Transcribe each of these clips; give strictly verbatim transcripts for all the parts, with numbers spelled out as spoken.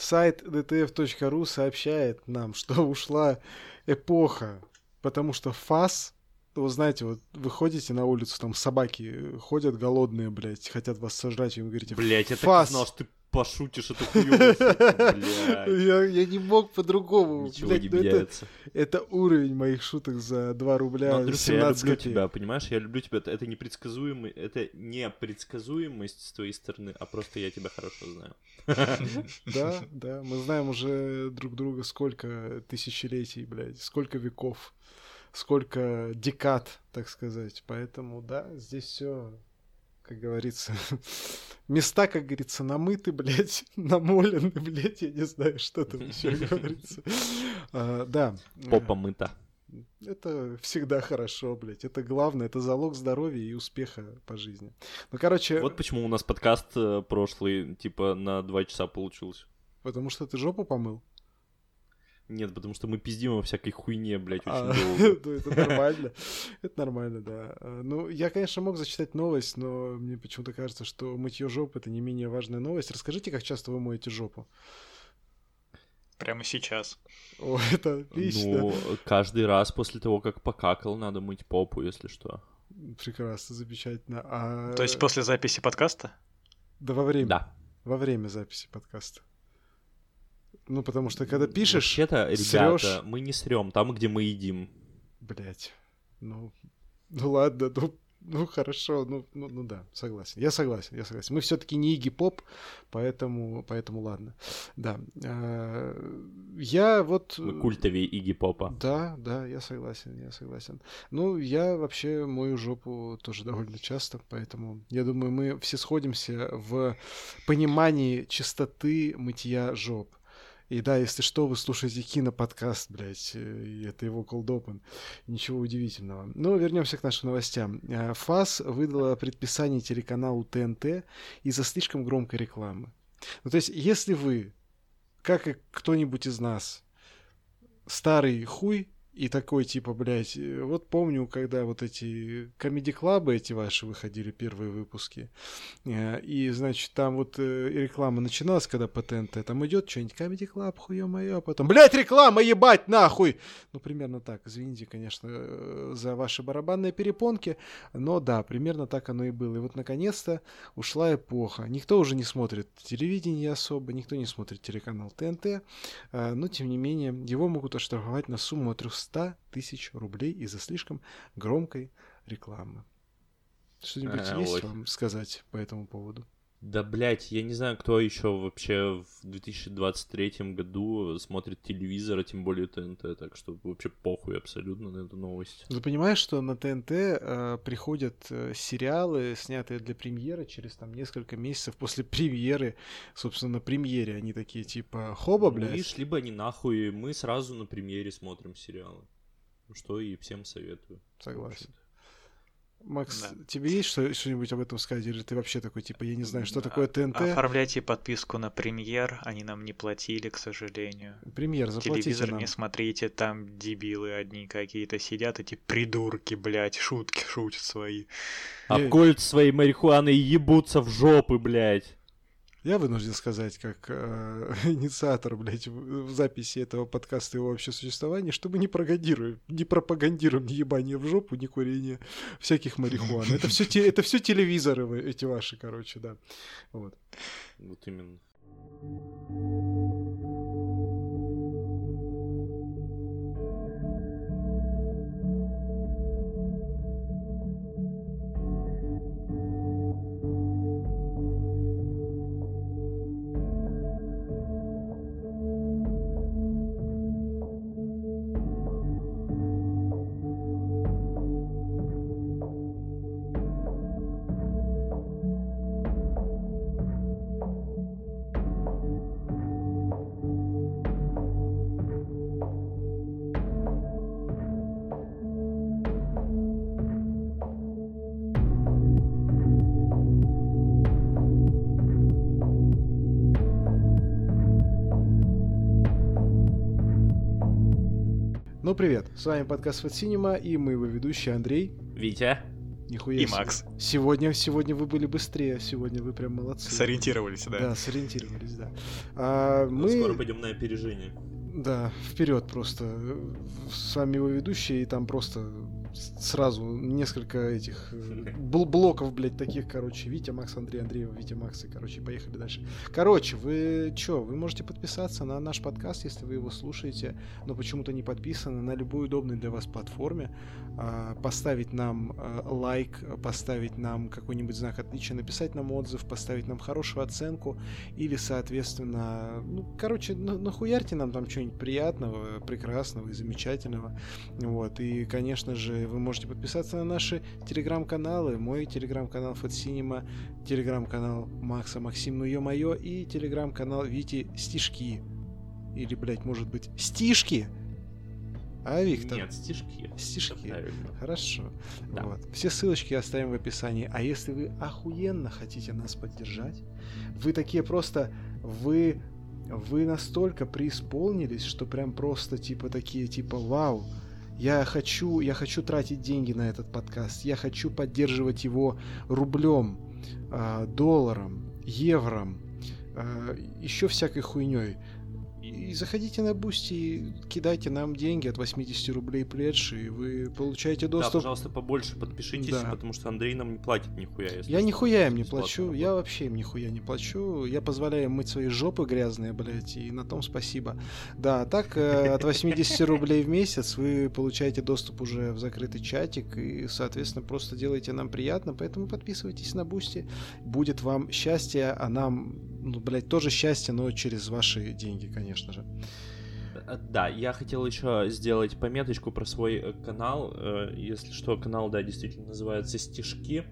Сайт ди ти эф точка ру сообщает нам, что ушла эпоха, потому что фас, вы знаете, вот вы ходите на улицу, там собаки ходят голодные, блядь, хотят вас сожрать, и вы говорите: блядь, я так знал, что ты пошутишь, это хуёво, блядь. Я, я не мог по-другому. Ничего блядь, не меняется. Это, это уровень моих шуток за два рубля. Но, Андрюша, я люблю тебя, понимаешь? Я люблю тебя. Это непредсказуемость, это непредсказуемость с твоей стороны, а просто я тебя хорошо знаю. Да, да, мы знаем уже друг друга сколько тысячелетий, блядь, сколько веков, сколько декад, так сказать. Поэтому, да, здесь все, как говорится, места, как говорится, намыты, блядь, намолены, блядь, я не знаю, что там еще говорится. А, да. Попа мыта. Это всегда хорошо, блядь, это главное, это залог здоровья и успеха по жизни. Ну, короче... Вот почему у нас подкаст прошлый, типа, на два часа получился. Потому что ты жопу помыл? Нет, потому что мы пиздим во всякой хуйне, блядь, очень а, долго. Ну, это нормально. Это нормально, да. Ну, я, конечно, мог зачитать новость, но мне почему-то кажется, что мытье жопы — это не менее важная новость. Расскажите, как часто вы моете жопу? Прямо сейчас. О, это отлично. Ну, каждый раз после того, как покакал, надо мыть попу, если что. Прекрасно, замечательно. А... То есть после записи подкаста? Да, во время. Да. Во время записи подкаста. Ну, потому что, когда пишешь, вообще-то, ребята, срёшь... мы не срём там, где мы едим. Блять. Ну, ну ладно, ну, ну хорошо, ну, ну, ну да, согласен. Я согласен, я согласен. Мы всё-таки не Игги Поп, поэтому, поэтому ладно. Да. Я вот... Мы культовые Игги Попа. Да, да, я согласен, я согласен. Ну, я вообще мою жопу тоже довольно часто, поэтому, я думаю, мы все сходимся в понимании чистоты мытья жоп. И да, если что, вы слушаете киноподкаст, блядь, и это его колдопен. Ничего удивительного. Но вернемся к нашим новостям. ФАС выдала предписание телеканалу ТНТ из-за слишком громкой рекламы. Ну, то есть, если вы, как и кто-нибудь из нас, старый хуй, и такой, типа, блядь, вот помню, когда вот эти комеди-клабы эти ваши выходили, первые выпуски, и, значит, там вот реклама начиналась, когда по ТНТ, там идет что-нибудь, комеди-клаб, хуё моё, а потом, блядь, реклама, ебать, нахуй! Ну, примерно так, извините, конечно, за ваши барабанные перепонки, но да, примерно так оно и было. И вот, наконец-то, ушла эпоха. Никто уже не смотрит телевидение особо, никто не смотрит телеканал ТНТ, но, тем не менее, его могут оштрафовать на сумму от триста тысяч рублей из-за слишком громкой рекламы. Что-нибудь а, есть ой. вам сказать по этому поводу? Да, блядь, я не знаю, кто еще вообще в две тысячи двадцать третьем году смотрит телевизор, а тем более ТНТ, так что вообще похуй абсолютно на эту новость. Ты понимаешь, что на ТНТ э, приходят сериалы, снятые для премьеры, через там несколько месяцев после премьеры, собственно, на премьере они такие, типа, хоба, блядь. Видишь, либо они нахуй, мы сразу на премьере смотрим сериалы, что и всем советую. Согласен. Макс, да. тебе есть что- что-нибудь об этом сказать? Или ты вообще такой, типа, я не знаю, что а- такое ТНТ? Оформляйте подписку на Премьер, они нам не платили, к сожалению. Премьер, заплатите телевизор нам. Не смотрите, там дебилы одни какие-то сидят, эти придурки, блядь, шутки шутят свои. Обколят своей марихуаной и ебутся в жопы, блядь. Я вынужден сказать, как э, инициатор, блядь, в, в записи этого подкаста и его вообще существования, что мы не пропагандируем, не пропагандируем ни ебание в жопу, ни курение всяких марихуан. Это все, те, это все телевизоры вы, эти ваши, короче, да. Вот. Вот именно. Ну, привет, с вами подкаст «Фэт Синема», и мы его ведущие Андрей, Витя Нихуя. И Макс. Сегодня, сегодня вы были быстрее, сегодня вы прям молодцы. Сориентировались, да. Да, сориентировались, да. А, мы... мы скоро пойдем на опережение. Да, вперед просто. С вами его ведущий, и там просто сразу несколько этих бл- блоков, блядь, таких, короче. Витя, Макс, Андрей, Андреев, Витя, Макс, и, короче, поехали дальше. Короче, вы чё, вы можете подписаться на наш подкаст, если вы его слушаете, но почему-то не подписаны, на любой удобной для вас платформе. Поставить нам лайк, поставить нам какой-нибудь знак отличия, написать нам отзыв, поставить нам хорошую оценку или, соответственно, ну, короче, нахуярьте нам там что-нибудь приятного, прекрасного и замечательного. Вот. И, конечно же, вы можете подписаться на наши телеграм-каналы. Мой телеграм-канал Fat Cinema, телеграм-канал Макса Максим, ну ё-моё, и телеграм-канал Вити Стишки. Или, блядь, может быть, Стишки? А, Виктор? Нет, стишки. Стишки. Хорошо. Да. Вот. Все ссылочки оставим в описании. А если вы охуенно хотите нас поддержать, вы такие просто... Вы... Вы настолько преисполнились, что прям просто типа такие, типа, вау, я хочу, я хочу тратить деньги на этот подкаст, я хочу поддерживать его рублем, долларом, евром, еще всякой хуйней. И заходите на Boosty и кидайте нам деньги от восемьдесят рублей пледж, и вы получаете доступ. Да, пожалуйста, побольше подпишитесь, да. Потому что Андрей нам не платит нихуя. Если я нихуя им не плачу, работать. Я вообще им нихуя не плачу. Я позволяю им мыть свои жопы грязные, блять, и на том спасибо. Да, так от восемьдесят рублей в месяц вы получаете доступ уже в закрытый чатик, и, соответственно, просто делайте нам приятно, поэтому подписывайтесь на Boosty. Будет вам счастье, а нам, ну, блять, тоже счастье, но через ваши деньги, конечно. Конечно же. Да, я хотел еще сделать пометочку про свой канал. Если что, канал, да, действительно называется «Стишки»,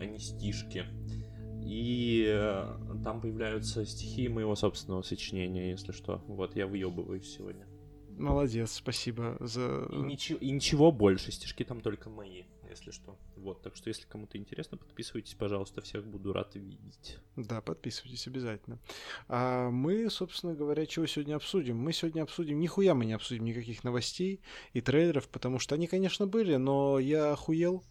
а не «Стишки». И там появляются стихи моего собственного сочинения, если что. Вот, я выебываюсь сегодня. Молодец, спасибо за... И ничего, и ничего больше, стишки там только мои, если что. Вот, так что, если кому-то интересно, подписывайтесь, пожалуйста, всех буду рад видеть. Да, подписывайтесь обязательно. А мы, собственно говоря, чего сегодня обсудим? Мы сегодня обсудим... Нихуя мы не обсудим никаких новостей и трейлеров, потому что они, конечно, были, но я охуел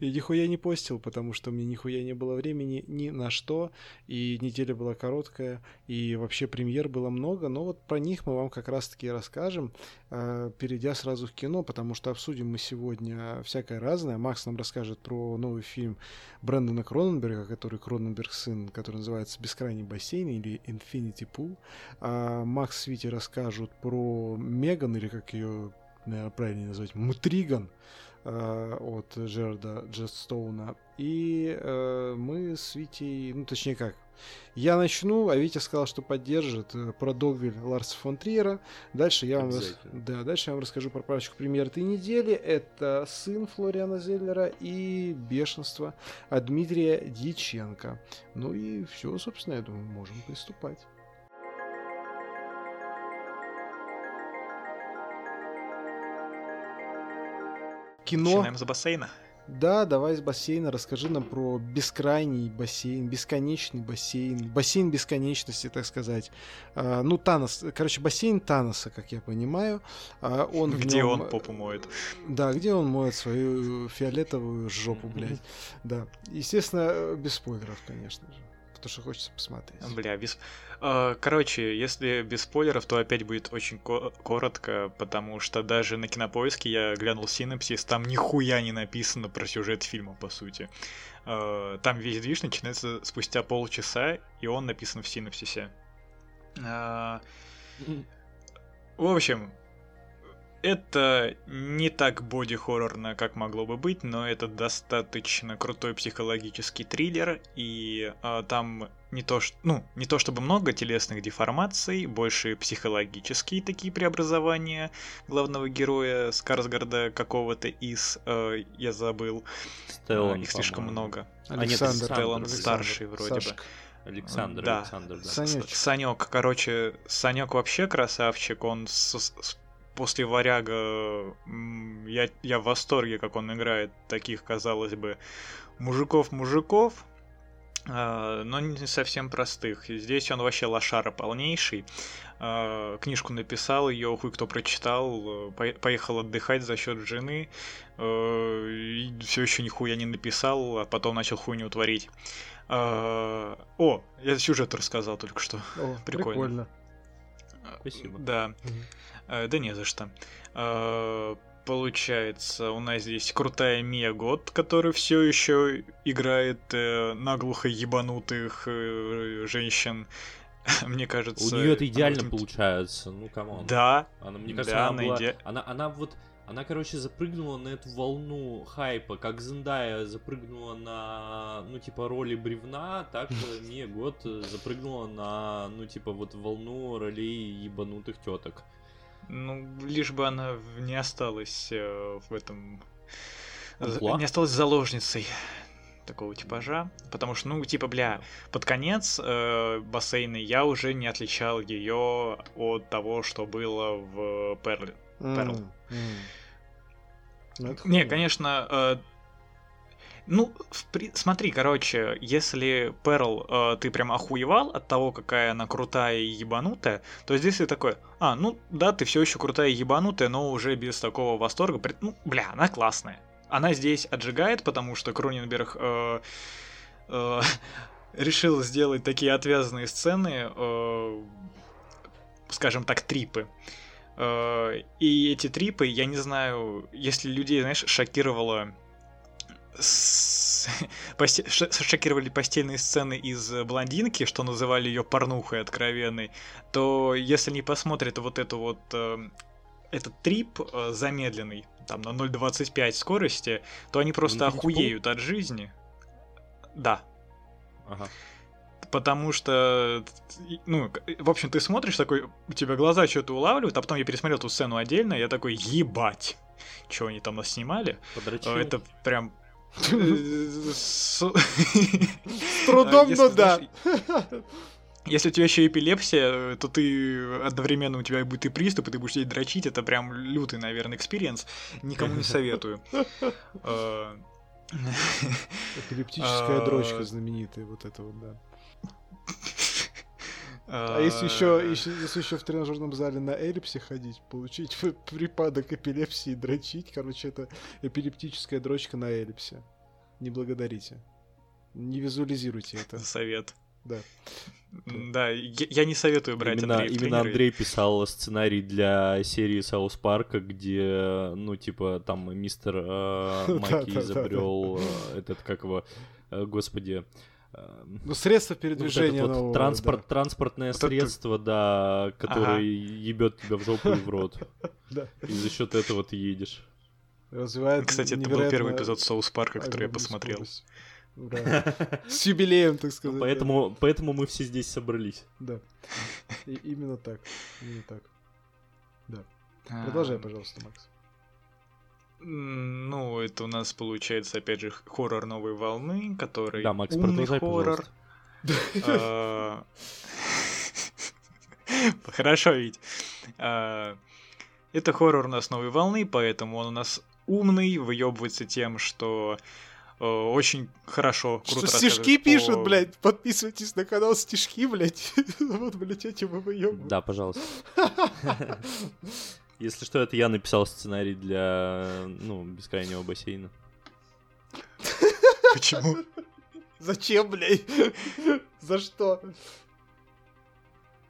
и нихуя не постил, потому что мне нихуя не было времени ни на что, и неделя была короткая, и вообще премьер было много, но вот про них мы вам как раз-таки расскажем, перейдя сразу в кино, потому что обсудим мы сегодня всякое разное. Макс нам рассказывает скажет про новый фильм Брэндона Кроненберга, который Кроненберг сын, который называется «Бескрайний бассейн» или «Infinity Pool». А Макс с Вити расскажут про Меган, или как ее, наверное, правильно назвать, Мутриган от Джерда Джетстоуна. И э, мы с Витей, ну точнее как, я начну, а Витя сказал, что поддержит про Догвиль Ларса фон Триера. Дальше я вам, рас... да, дальше я вам расскажу про парочку премьер этой недели. Это «Сын» Флориана Зеллера и «Бешенство» от Дмитрия Дьяченко. Ну и все, собственно, я думаю, можем приступать. Кино. Начинаем с бассейна. Да, давай с бассейна. Расскажи нам про бескрайний бассейн, бесконечный бассейн, бассейн бесконечности, так сказать. А, ну, Танос, короче, бассейн Таноса, как я понимаю. А он где нем... он попу моет. Да, где он моет свою фиолетовую жопу, блядь. Да, естественно, без спойлеров, конечно же. Потому что хочется посмотреть. Бля, без... Короче, если без спойлеров, то опять будет очень ко- коротко, потому что даже на Кинопоиске я глянул синопсис, там нихуя не написано про сюжет фильма, по сути. Там весь движ начинается спустя полчаса, и он написан в синопсисе. В общем, это не так боди-хоррорно, как могло бы быть, но это достаточно крутой психологический триллер, и э, там не то, что, ну, не то чтобы много телесных деформаций, больше психологические такие преобразования главного героя Скарсгарда какого-то из, э, я забыл, Стеллан, э, их слишком по-моему. Много. Александр. Стеллан старший вроде Сашка. Бы. Александр, да. Александр, да. Санёк. Санёк, короче, Санёк вообще красавчик, он с... с после «Варяга» я, я в восторге, как он играет таких, казалось бы, мужиков-мужиков, но не совсем простых. Здесь он вообще лошара полнейший. Книжку написал, ее хуй кто прочитал, поехал отдыхать за счет жены, и все еще нихуя не написал, а потом начал хуйню творить. О, я сюжет рассказал только что. О, прикольно. прикольно. Спасибо. Да. Угу. Да не за что. Получается, у нас здесь крутая Мия Гот, которая все еще играет э, наглухо ебанутых э, женщин. Мне кажется... У нее это идеально она... получается, ну камон. Да, она, мне кажется, да, она, она, была... иде... она, она вот, она, короче, запрыгнула на эту волну хайпа, как Зендая запрыгнула на, ну, типа, роли бревна, так Мия Гот запрыгнула на, ну, типа, вот волну ролей ебанутых теток. Ну, лишь бы она не осталась э, в этом... Угла? Не осталась заложницей такого типажа. Потому что, ну, типа, бля, под конец э, бассейна я уже не отличал ее от того, что было в Pearl. Mm-hmm. Mm-hmm. Не, конечно... Э, ну, при... смотри, короче, если Pearl, э, ты прям охуевал от того, какая она крутая и ебанутая, то здесь ты такой, а, ну да, ты все еще крутая и ебанутая, но уже без такого восторга. Ну, бля, она классная. Она здесь отжигает, потому что Кроненберг э, э, решил сделать такие отвязанные сцены, э, скажем так, трипы. Э, и эти трипы, я не знаю, если людей, знаешь, шокировало... С... Пост... шокировали постельные сцены из блондинки, что называли ее порнухой откровенной, то если не посмотрят вот эту вот э, этот трип э, замедленный, там на ноль целых двадцать пять сотых скорости, то они просто Infinity охуеют Pool? От жизни. Да. Ага. Потому что, ну, в общем, ты смотришь такой, у тебя глаза что-то улавливают, а потом я пересмотрел эту сцену отдельно, я такой, ебать, что они там наснимали? Подрочил. Это прям С трудом, но да. Если у тебя еще эпилепсия, то ты одновременно у тебя будет и приступ, и ты будешь сидеть дрочить. Это прям лютый, наверное, экспириенс. Никому не советую. Эпилептическая дрочка знаменитая, вот это вот, да. А если еще, если еще в тренажерном зале на эллипсе ходить, получить припадок эпилепсии, дрочить, короче, это эпилептическая дрочка на эллипсе. Не благодарите. Не визуализируйте это. Совет. Да. Да, я, я не советую брать Андрея в тренеры. Именно Андрей писал сценарий для серии Саут Парка, где, ну, типа, там мистер э, Маки изобрел этот, как его, господи... Ну, средство передвижения. Вот, вот нового, транспорт, да. Транспортное вот средство, это... да, которое ага. ебет тебя в жопу и в рот. И за счет этого ты едешь. Кстати, это был первый эпизод Саут Парка, который я посмотрел. С юбилеем, так сказать. Поэтому мы все здесь собрались. Да. Именно так. Именно так. Да. Продолжай, пожалуйста, Макс. Ну, это у нас получается, опять же, хоррор новой волны, который да, Макс, умный хоррор. Хорошо, Вить. Это хоррор у нас новой волны, поэтому он у нас умный, выебывается тем, что очень хорошо, круто рассказывает. Стишки пишут, блядь, подписывайтесь на канал Стишки, блядь. Вот, блядь, эти мы выебываем. Да, пожалуйста. Если что, это я написал сценарий для, ну, бескрайнего бассейна. Почему? Зачем, блядь? За что?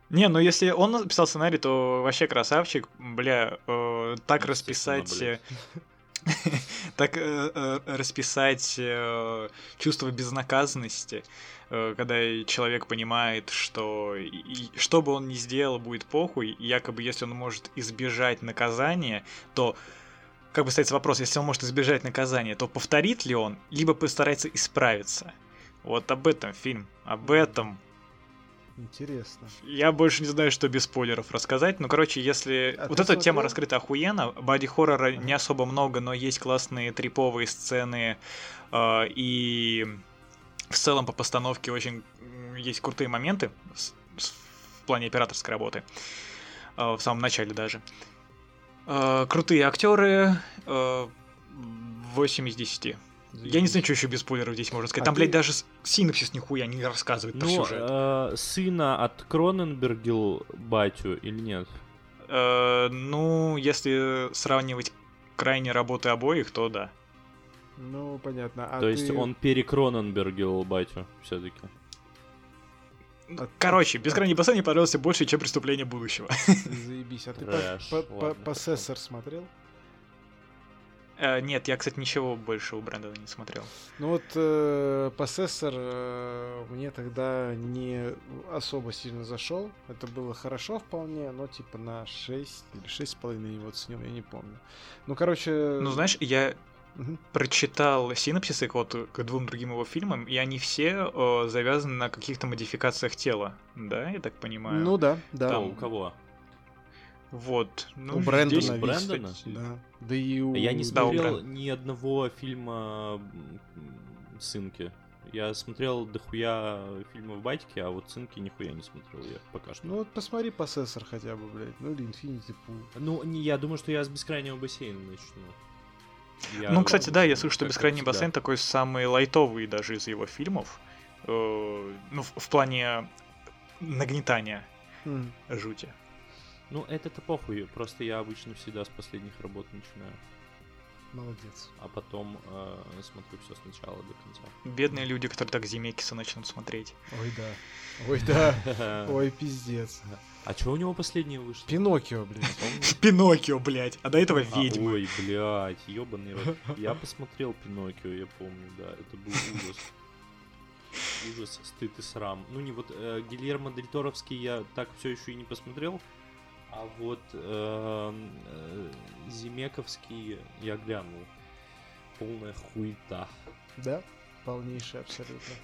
Не, ну если он написал сценарий, то вообще красавчик, бля, э, так расписать... Так расписать чувство безнаказанности, когда человек понимает, что что бы он ни сделал, будет похуй, якобы если он может избежать наказания, то как бы ставится вопрос, если он может избежать наказания, то повторит ли он, либо постарается исправиться. Вот об этом фильм, об этом. Интересно. Я больше не знаю, что без спойлеров рассказать. Ну, короче, если... А вот эта смотрел? Тема раскрыта охуенно. Боди-хоррора а. не особо много, но есть классные триповые сцены. Э, и в целом по постановке очень есть крутые моменты с, с, в плане операторской работы. Э, в самом начале даже. Э, крутые актеры. Э, восемь из десяти. Я не знаю, что еще без спойлеров здесь можно сказать. А Там, ты... блядь, даже синопсис нихуя не рассказывает про сюжет. Э, сына от Кроненбергил батю или нет? Э, ну, если сравнивать крайние работы обоих, то да. Ну, понятно. А то ты... есть он перекроненбергил батю все-таки. Короче, «Бескрайний бассейн» мне понравился больше, чем «Преступление будущего». Заебись. А ты «Поссессор» смотрел? Нет, я, кстати, ничего больше у Брэндона не смотрел. Ну вот «Поссессор» мне тогда не особо сильно зашел. Это было хорошо вполне, но типа на шесть или шесть с половиной его оценил, я не помню. Ну, короче... Ну, знаешь, я... Uh-huh. прочитал синопсисы вот, к двум другим его фильмам, и они все э, завязаны на каких-то модификациях тела, да, я так понимаю? Ну да, да. Там... У кого? Вот. Ну, у Брэндона. Здесь, Брэндона? Кстати, да. Да и у... Я не смотрел да, ни одного фильма «Сынки». Я смотрел дохуя фильмов «Батики», а вот «Сынки» нихуя не смотрел я пока что. Ну вот посмотри «Поссессор» хотя бы, блядь, ну или «Infinity Pool». Ну, не, я думаю, что я с «Бескрайнего бассейна» начну. Я ну, кстати, да, я слышу, что «Бескрайний бассейн» такой самый лайтовый даже из его фильмов. Э, ну, в, в плане нагнетания mm. жути. Ну, это-то похуй. Просто я обычно всегда с последних работ начинаю. Молодец. А потом э, смотрю все сначала до конца. Бедные люди, которые так Земекиса начнут смотреть. Ой, да. Ой, да. Ой, пиздец. А чего у него последнее вышло? Пиноккио, блядь. Пиноккио, блядь. А до этого «Ведьма». Ой, блядь, ёбаный рот. Я посмотрел «Пиноккио», я помню, да. Это был ужас. Ужас, стыд и срам. Ну, не вот Гильермо дель Торовский я так все еще и не посмотрел. А вот э, э, Земековский я глянул. Полная хуета. Да, полнейшая абсолютно.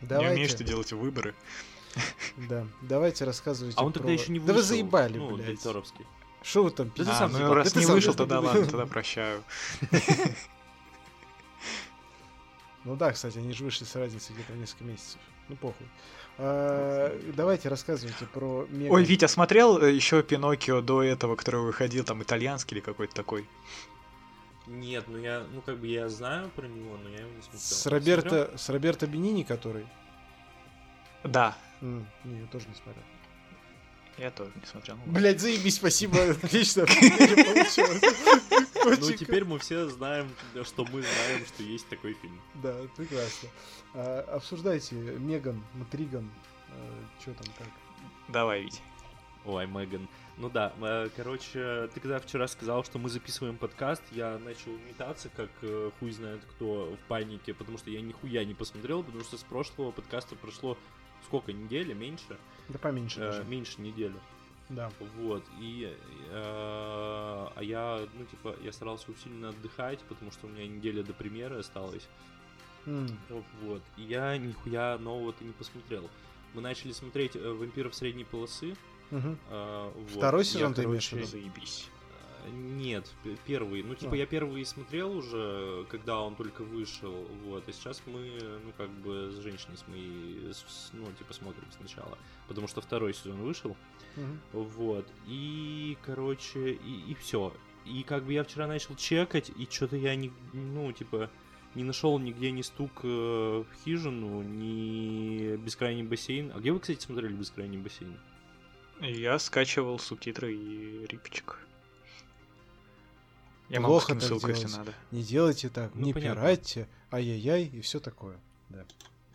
Давайте. Не умеешь ты делать выборы. Да, давайте рассказывайте. А он про... тогда еще не вышел. Да вы заебали, ну, блядь. Дельторовский. Что вы там пишете? Да а, ну заебал. Раз да не вышел, тогда ладно, тогда прощаю. Ну да, кстати, они же вышли с разницей где-то в несколько месяцев. Ну похуй. А, давайте рассказывайте про Мегану. Ой, Витя, смотрел еще «Пиноккио» до этого, который выходил, там, итальянский или какой-то такой? Нет, ну я, ну как бы я знаю про него, но я его не смотрел. С Роберто, с Роберто Бенини, который? Да. Mm, не, я тоже не смотрел. Я тоже не смотрел. Ну, блять, заебись, спасибо, отлично. Ну, теперь мы все знаем, что мы знаем, что есть такой фильм. Да, прекрасно. Обсуждайте Меган, Матриган, что там как. Давай, Вить. Ой, Меган. Ну да, короче, ты когда вчера сказал, что мы записываем подкаст, я начал метаться, как хуй знает кто, в панике, потому что я нихуя не посмотрел, потому что с прошлого подкаста прошло сколько, недели, меньше? Да поменьше э, даже. Меньше недели. Да. Вот, и э, а я, ну, типа, я старался усиленно отдыхать, потому что у меня неделя до премьеры осталась. Mm. Вот, и я нихуя нового-то не посмотрел. Мы начали смотреть «Вампиров средней полосы». Uh-huh. Э, вот. Второй сезон я, ты короче, имеешь в виду? Заебись. Нет, первый. Ну, типа, oh. я первый смотрел уже, когда он только вышел, вот, а сейчас мы, ну, как бы, с женщиной с моей, с, ну, типа, смотрим сначала, потому что второй сезон вышел, uh-huh. вот, и, короче, и, и все. И, как бы, я вчера начал чекать, и что-то я, не, ну, типа, не нашел нигде ни стук в хижину, ни «Бескрайний бассейн». А где вы, кстати, смотрели «Бескрайний бассейн»? Я скачивал субтитры и репчик. Я плохо так делать. Надо. Не делайте так, ну, не понятно. Пирайте, ай-яй-яй и все такое. Да.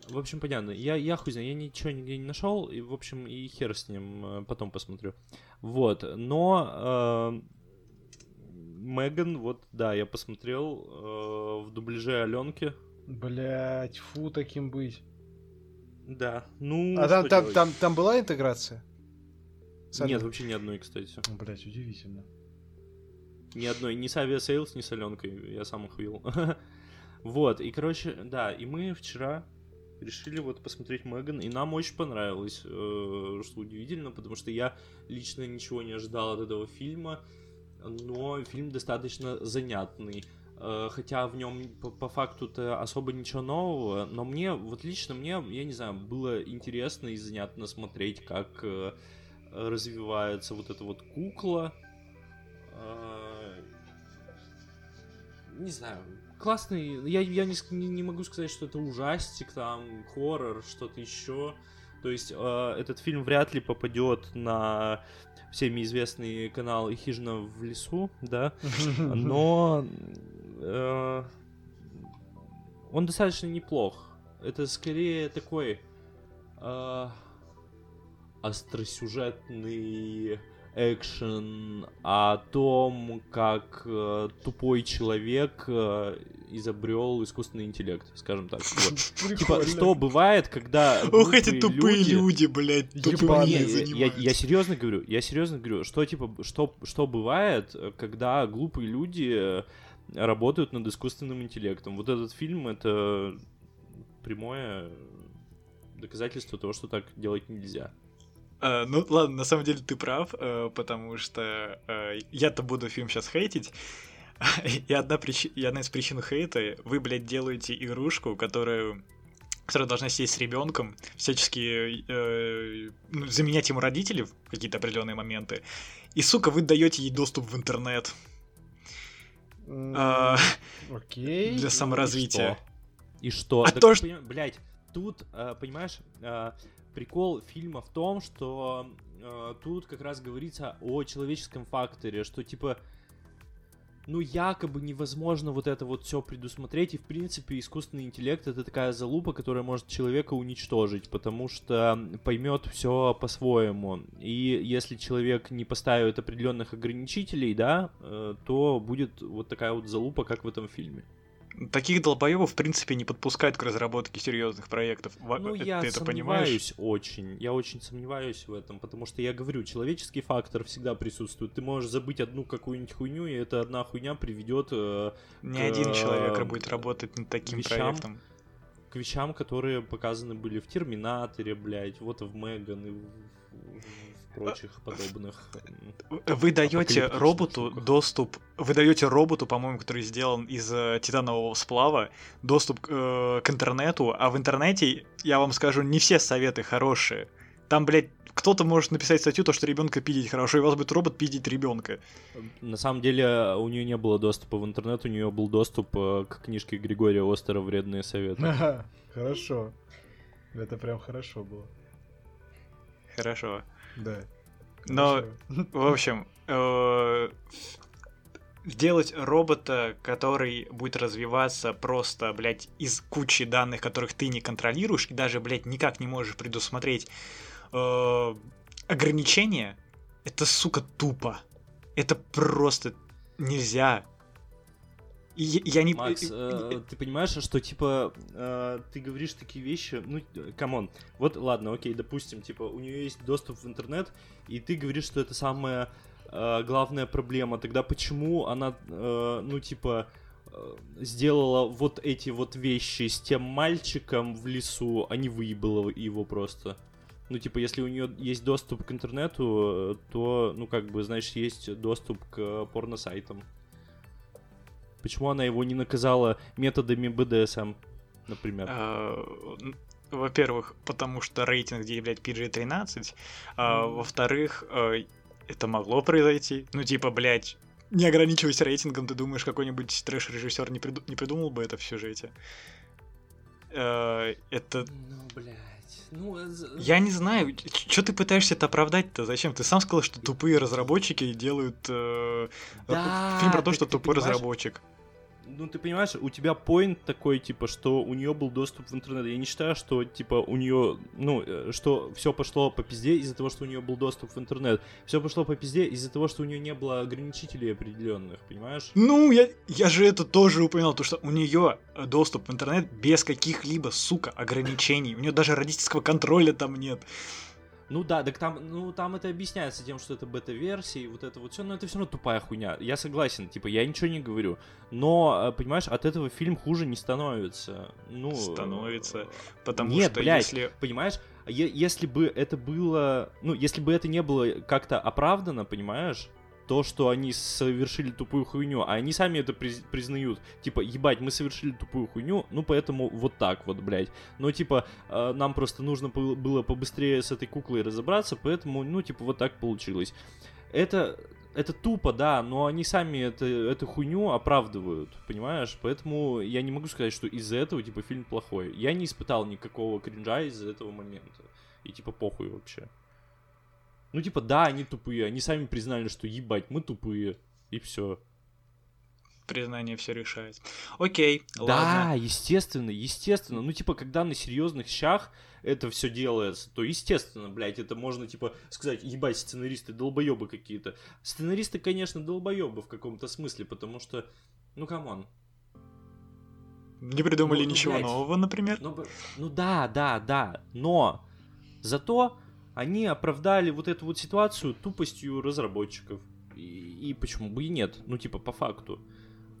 В общем, понятно. Я, я хуй знаю, я ничего нигде не нашел, и, в общем, и хер с ним, потом посмотрю. Вот, но э, Меган, вот, да, я посмотрел э, в дубляже Аленки. Блять, фу таким быть. Да, ну... А там, там, там, там была интеграция? Сами... Нет, вообще ни одной, кстати. Блять, удивительно. Ни одной, ни с «Авиасейлс», ни с «Аленкой», я сам охуел. Вот, и, короче, да, и мы вчера решили вот посмотреть «Меган», и нам очень понравилось, что удивительно, потому что я лично ничего не ожидал от этого фильма, но фильм достаточно занятный, хотя в нем по, по факту-то особо ничего нового, но мне, вот лично мне, я не знаю, было интересно и занятно смотреть, как развивается вот эта вот кукла. Не знаю, классный. Я, я не, не могу сказать, что это ужастик, там, хоррор, что-то еще. То есть э, этот фильм вряд ли попадет на всеми известный канал «Хижина в лесу», да, но э, он достаточно неплох. Это скорее такой э, остросюжетный экшен о том, как э, тупой человек э, изобрел искусственный интеллект, скажем так. Вот. Типа, что бывает, когда... Ох, эти тупые люди, люди блядь, ебаные занимаются. Я, я серьезно говорю, я серьезно говорю, что, типа, что, что бывает, когда глупые люди работают над искусственным интеллектом. Вот этот фильм — это прямое доказательство того, что так делать нельзя. Uh, ну ладно, на самом деле ты прав, uh, потому что uh, я-то буду фильм сейчас хейтить, и, одна прич... и одна из причин хейта — вы, блядь, делаете игрушку, которую... которая должна сесть с ребенком, всячески э, ну, заменять ему родителей в какие-то определенные моменты, и, сука, вы даете ей доступ в интернет. Mm-hmm. uh, okay. Для саморазвития. И что? И что? А так, то, что... Блядь, тут, понимаешь... Прикол фильма в том, что э, тут как раз говорится о человеческом факторе, что типа, ну якобы невозможно вот это вот все предусмотреть, и в принципе искусственный интеллект — это такая залупа, которая может человека уничтожить, потому что поймет все по-своему, и если человек не поставит определенных ограничителей, да, э, то будет вот такая вот залупа, как в этом фильме. Таких долбоёбов, в принципе, не подпускают к разработке серьезных проектов. Ну, Ты я это сомневаюсь понимаешь? очень. Я очень сомневаюсь в этом, потому что, я говорю, человеческий фактор всегда присутствует. Ты можешь забыть одну какую-нибудь хуйню, и эта одна хуйня приведет... Э, не к, один человек э, будет работать над таким вещам, проектом. К вещам, которые показаны были в «Терминаторе», блядь, вот в «Меган» и в прочих подобных... Вы даете роботу штуках. доступ... Вы даете роботу, по-моему, который сделан из э, титанового сплава, доступ э, к интернету, а в интернете, я вам скажу, не все советы хорошие. Там, блядь, кто-то может написать статью, то, что ребенка пиздить хорошо, и у вас будет робот пиздить ребенка. На самом деле, у нее не было доступа в интернет, у нее был доступ э, к книжке Григория Остера «Вредные советы». Ага, хорошо. Это прям хорошо было. Хорошо. Да. Но, хорошо. В общем... Э- Сделать робота, который будет развиваться просто, блядь, из кучи данных, которых ты не контролируешь, и даже, блядь, никак не можешь предусмотреть э, ограничения, это, сука, тупо. Это просто нельзя. И я, я не... Макс, э, ты понимаешь, что, типа, э, ты говоришь такие вещи, ну, камон, вот, ладно, окей, допустим, типа, у нее есть доступ в интернет, и ты говоришь, что это самое... главная проблема, тогда почему она, э, ну, типа, э, сделала вот эти вот вещи с тем мальчиком в лесу, а не выебала его просто? Ну, типа, если у нее есть доступ к интернету, то, ну, как бы, значит, есть доступ к порносайтам. Почему она его не наказала методами бэ дэ эс эм, например? Во-первых, потому что рейтинг, где, блядь, пи джи тринадцать, а, mm. во-вторых... Это могло произойти. Ну, типа, блядь, не ограничиваясь рейтингом, ты думаешь, какой-нибудь трэш-режиссер не, приду- не придумал бы это в сюжете? Э-э- это... Ну, блядь. Ну, я не знаю, что ты пытаешься это оправдать-то? Зачем? Ты сам сказал, что тупые разработчики делают да, фильм про то, что тупой понимаешь? разработчик. Ну, ты понимаешь, у тебя поинт такой, типа, что у нее был доступ в интернет. Я не считаю, что, типа, у нее, ну, что все пошло по пизде из-за того, что у нее был доступ в интернет. Все пошло по пизде из-за того, что у нее не было ограничителей определенных, понимаешь? Ну, я, я же это тоже упоминал, то, что у нее доступ в интернет без каких-либо, сука, ограничений. У нее даже родительского контроля там нет. Ну да, так там, ну там это объясняется тем, что это бета-версия и вот это вот все, но это все равно тупая хуйня. Я согласен, типа, я ничего не говорю. Но, понимаешь, от этого фильм хуже не становится. Ну, становится, потому нет, что блядь, если... понимаешь, е- если бы это было, ну, если бы это не было как-то оправдано, понимаешь, то, что они совершили тупую хуйню, а они сами это приз- признают. Типа, ебать, мы совершили тупую хуйню, ну, поэтому вот так вот, блядь. Но, типа, э, нам просто нужно было побыстрее с этой куклой разобраться, поэтому, ну, типа, вот так получилось. Это... это тупо, да, но они сами это, эту хуйню оправдывают, понимаешь? Поэтому я не могу сказать, что из-за этого, типа, фильм плохой. Я не испытал никакого кринжа из-за этого момента. И, типа, похуй вообще. Ну, типа, да, они тупые. Они сами признали, что, ебать, мы тупые. И все. Признание все решает. Окей, да, ладно. Да, естественно, естественно. Ну, типа, когда на серьезных щах это все делается, то, естественно, блядь, это можно, типа, сказать, ебать, сценаристы долбоебы какие-то. Сценаристы, конечно, долбоебы в каком-то смысле, потому что, ну, камон. Не придумали ну, ничего блядь. нового, например. Ну, ну, да, да, да, но зато они оправдали вот эту вот ситуацию тупостью разработчиков. И, и почему бы и нет? Ну, типа, по факту.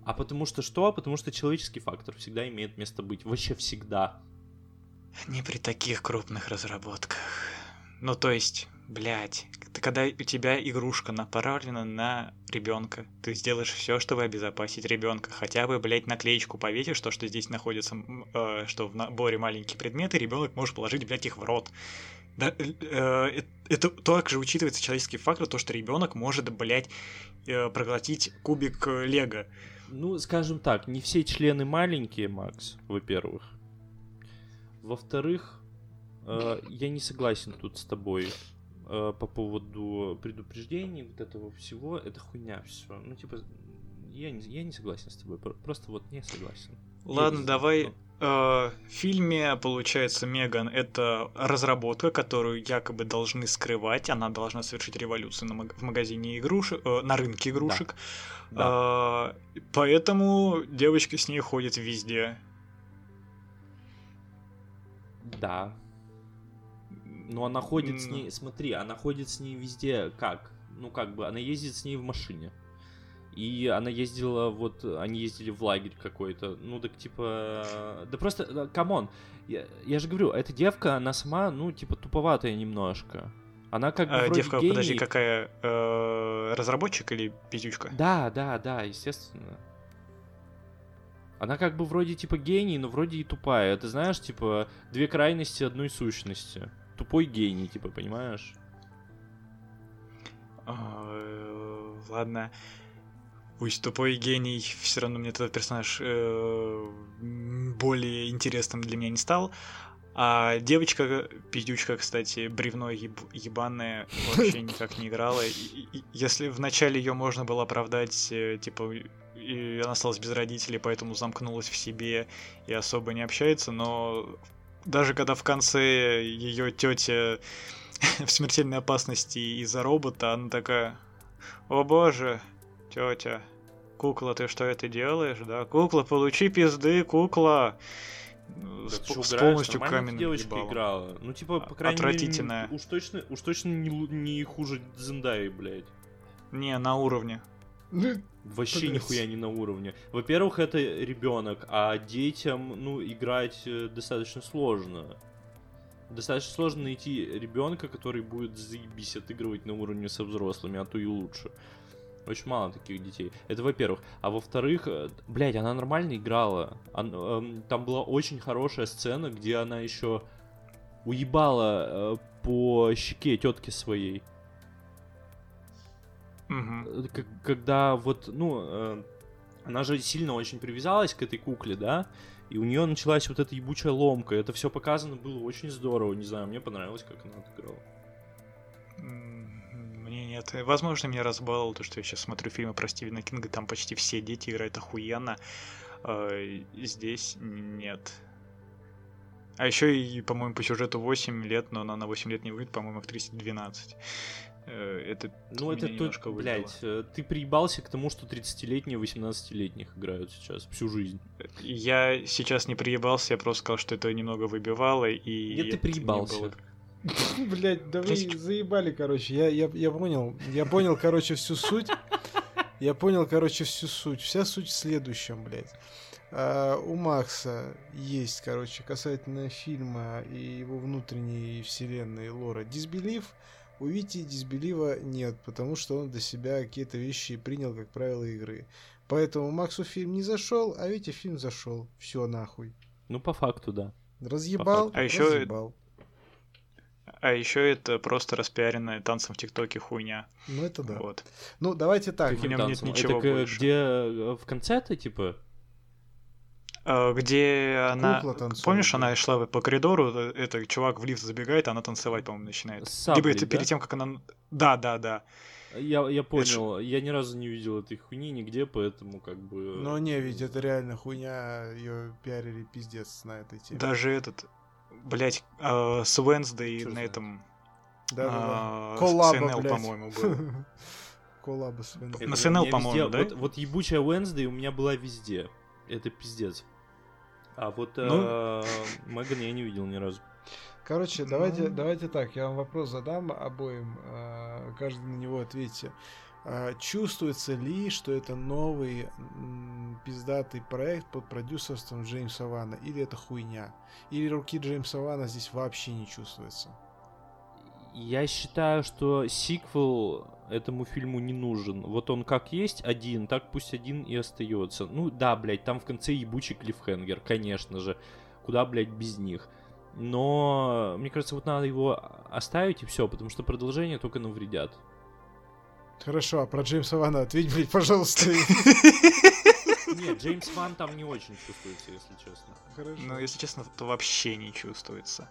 А потому что что? Потому что человеческий фактор всегда имеет место быть. Вообще всегда. Не при таких крупных разработках. Ну, то есть, блядь, ты, когда у тебя игрушка направлена на ребенка, ты сделаешь все, чтобы обезопасить ребенка. Хотя бы, блядь, наклеечку повесишь, то, что здесь находится, э, что в наборе маленькие предметы, ребенок может положить, блядь, их в рот. Да, э, это также учитывается человеческий фактор, то, что ребенок может, блядь, э, проглотить кубик лего. Ну, скажем так, не все члены маленькие, Макс, во-первых. Во-вторых, э, я не согласен тут с тобой э, по поводу предупреждений, вот этого всего. Это хуйня все. Ну, типа, я не, я не согласен с тобой, просто вот не согласен. Ладно, не давай... В фильме, получается, Меган — это разработка, которую якобы должны скрывать. Она должна совершить революцию в магазине игрушек, на рынке игрушек. Да. Да. Поэтому девочки с ней ходят везде. Да. Но она ходит Но... с ней... Смотри, она ходит с ней везде как? Ну, как бы, она ездит с ней в машине. И она ездила, вот, они ездили в лагерь какой-то, ну, так, типа, да просто, камон, я, я же говорю, эта девка, она сама, ну, типа, туповатая немножко, она как бы а, вроде девка, гений. Подожди, какая, э, разработчик или пиздючка? Да, да, да, естественно. Она как бы вроде, типа, гений, но вроде и тупая, ты знаешь, типа, две крайности одной сущности, тупой гений, типа, понимаешь? Ладно. Пусть тупой гений, все равно мне этот персонаж э, более интересным для меня не стал. А девочка, пиздючка, кстати, бревно еб, ебаное, вообще никак не играла. И, и, если вначале ее можно было оправдать, э, типа, и она осталась без родителей, поэтому замкнулась в себе и особо не общается, но даже когда в конце ее тетя в смертельной опасности из-за робота, она такая: «О боже, тетя, кукла, ты что это делаешь, да? Кукла, получи пизды, кукла!» Да с, что, с полностью каменным девочка ебалом. Играла. Ну, типа, по крайней Отвратительная. мере, уж точно, уж точно не, не хуже Зендаи, блядь. Не, на уровне. Вообще Погас. нихуя не на уровне. Во-первых, это ребенок, а детям, ну, играть достаточно сложно. Достаточно сложно найти ребенка, который будет заебись отыгрывать на уровне со взрослыми, а то и лучше. Очень мало таких детей. Это во-первых. А во-вторых, блядь, она нормально играла. Там была очень хорошая сцена, где она еще уебала по щеке тетки своей. Угу. Когда вот, ну, она же сильно очень привязалась к этой кукле, да? И у нее началась вот эта ебучая ломка. Это все показано было очень здорово. Не знаю, мне понравилось, как она отыграла. Нет, возможно, меня разбаловало то, что я сейчас смотрю фильмы про Стивена Кинга, там почти все дети играют охуенно. Э, здесь нет. А еще и, по-моему, по сюжету восемь лет, но она на восемь лет не выглядит, по-моему, актрисе двенадцать. Э, это ну, меня это немножко выбило. Блядь, ты приебался к тому, что тридцатилетние восемнадцатилетних играют сейчас всю жизнь. Я сейчас не приебался, я просто сказал, что это немного выбивало. И нет, ты приебался. Блять, да вы заебали, короче. Я, я, я понял. Я понял, короче, всю суть. Я понял, короче, всю суть. Вся суть в следующем, блядь. А, у Макса есть, короче, касательно фильма и его внутренней вселенной Лора дисбелив. У Вити дисбелива нет, потому что он для себя какие-то вещи принял, как правило, игры. Поэтому Максу фильм не зашел, а Вите фильм зашел. Все нахуй. Ну, по факту, да. Разъебал, по факту. А еще разъебал. А еще это просто распиаренная танцем в ТикТоке хуйня. Ну это да. Вот. Ну давайте так. Как в нем нет ничего это больше. Где в конце-то типа? Где она... Танцует, помнишь, да. Она шла по коридору, это чувак в лифт забегает, а она танцевать, по-моему, начинает. Сабли, либо это да? Перед тем, как она... Да, да, да. Я, я понял, это... я ни разу не видел этой хуйни нигде, поэтому как бы... Ну не, ведь это реально хуйня, ее пиарили пиздец на этой теме. Даже этот, блять, э, с Wednesday на этом... Да-да-да. Э, коллаба, блядь. По-моему, был. Коллаба с Wednesday. На эс эн эл, по-моему, да? Вот ебучая Wednesday у меня была везде. Это пиздец. А вот ну... э, Меган я не видел ни разу. Короче, давайте, ну... давайте так, я вам вопрос задам обоим, э, каждый на него ответьте. Э, чувствуется ли, что это новый м, пиздатый проект под продюсерством Джеймса Вана, или это хуйня? Или руки Джеймса Вана здесь вообще не чувствуется? Я считаю, что сиквел этому фильму не нужен. Вот он как есть один, так пусть один и остается. Ну да, блядь, там в конце ебучий клиффхенгер, конечно же. Куда, блядь, без них. Но, мне кажется, вот надо его оставить и все, потому что продолжение только навредят. Хорошо, а про Джеймса Вана ответь, блядь, пожалуйста. Нет, Джеймс Ван там не очень чувствуется, если честно. Хорошо. Ну, если честно, то вообще не чувствуется.